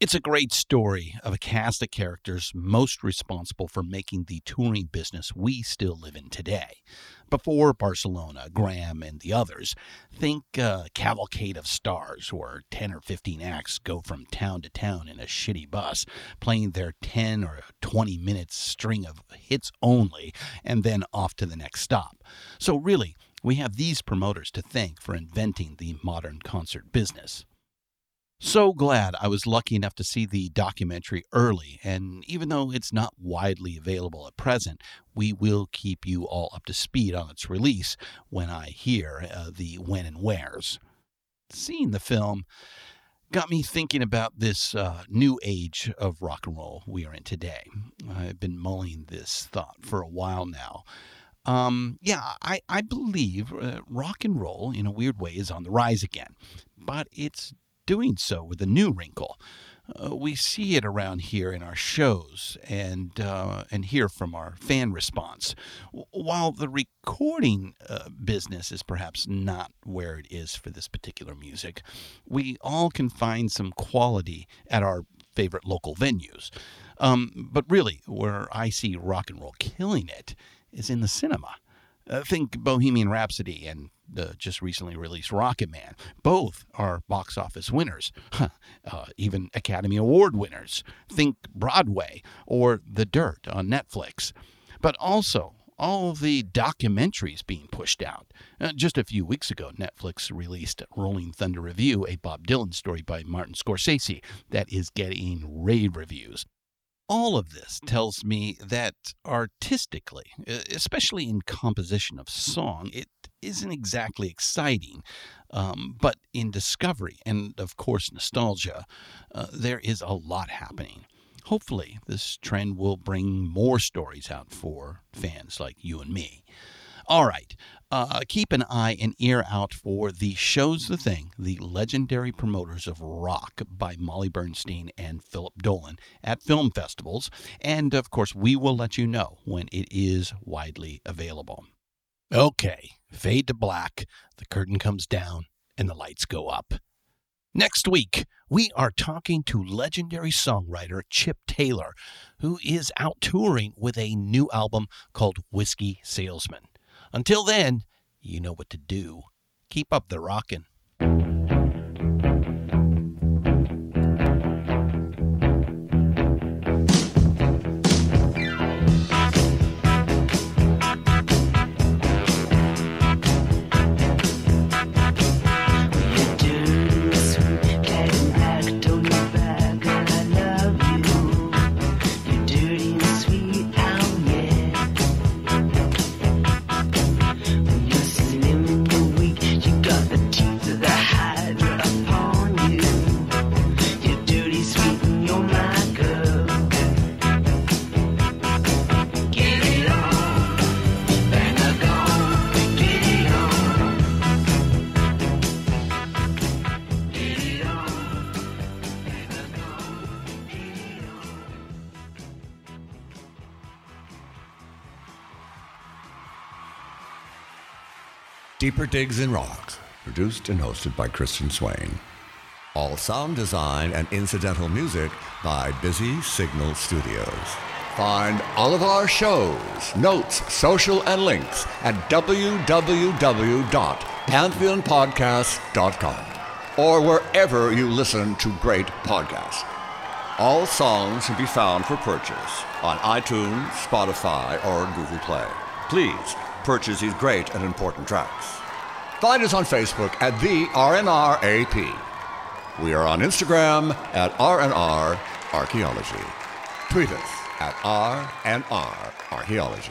It's a great story of a cast of characters most responsible for making the touring business we still live in today. Before Barsalona, Graham, and the others, think a cavalcade of stars where 10 or 15 acts go from town to town in a shitty bus, playing their 10 or 20 minute string of hits only, and then off to the next stop. So really, we have these promoters to thank for inventing the modern concert business. So glad I was lucky enough to see the documentary early, and even though it's not widely available at present, we will keep you all up to speed on its release when I hear the when and wheres. Seeing the film got me thinking about this new age of rock and roll we are in today. I've been mulling this thought for a while now. I believe rock and roll, in a weird way, is on the rise again, but it's doing so with a new wrinkle. We see it around here in our shows and hear from our fan response. While the recording business is perhaps not where it is for this particular music, we all can find some quality at our favorite local venues. But really, where I see rock and roll killing it is in the cinema. Think Bohemian Rhapsody and the just recently released Rocket Man. Both are box office winners, even Academy Award winners. Think Broadway or The Dirt on Netflix. But also, all the documentaries being pushed out. Just a few weeks ago, Netflix released Rolling Thunder Review, a Bob Dylan story by Martin Scorsese that is getting rave reviews. All of this tells me that artistically, especially in composition of song, it isn't exactly exciting. But in discovery and, of course, nostalgia, there is a lot happening. Hopefully, this trend will bring more stories out for fans like you and me. All right. Keep an eye and ear out for The Show's the Thing, The Legendary Promoters of Rock by Molly Bernstein and Philip Dolan at film festivals. And, of course, we will let you know when it is widely available. Okay, fade to black, the curtain comes down, and the lights go up. Next week, we are talking to legendary songwriter Chip Taylor, who is out touring with a new album called Whiskey Salesman. Until then, you know what to do. Keep up the rockin'. Deeper Digs in Rocks, produced and hosted by Christian Swain. All sound design and incidental music by Busy Signal Studios. Find all of our shows, notes, social, and links at www.pantheonpodcast.com or wherever you listen to great podcasts. All songs can be found for purchase on iTunes, Spotify, or Google Play. Please purchase these great and important tracks. Find us on Facebook at The RNRAP. We are on Instagram at RNR Archaeology. Tweet us at RNR Archaeology.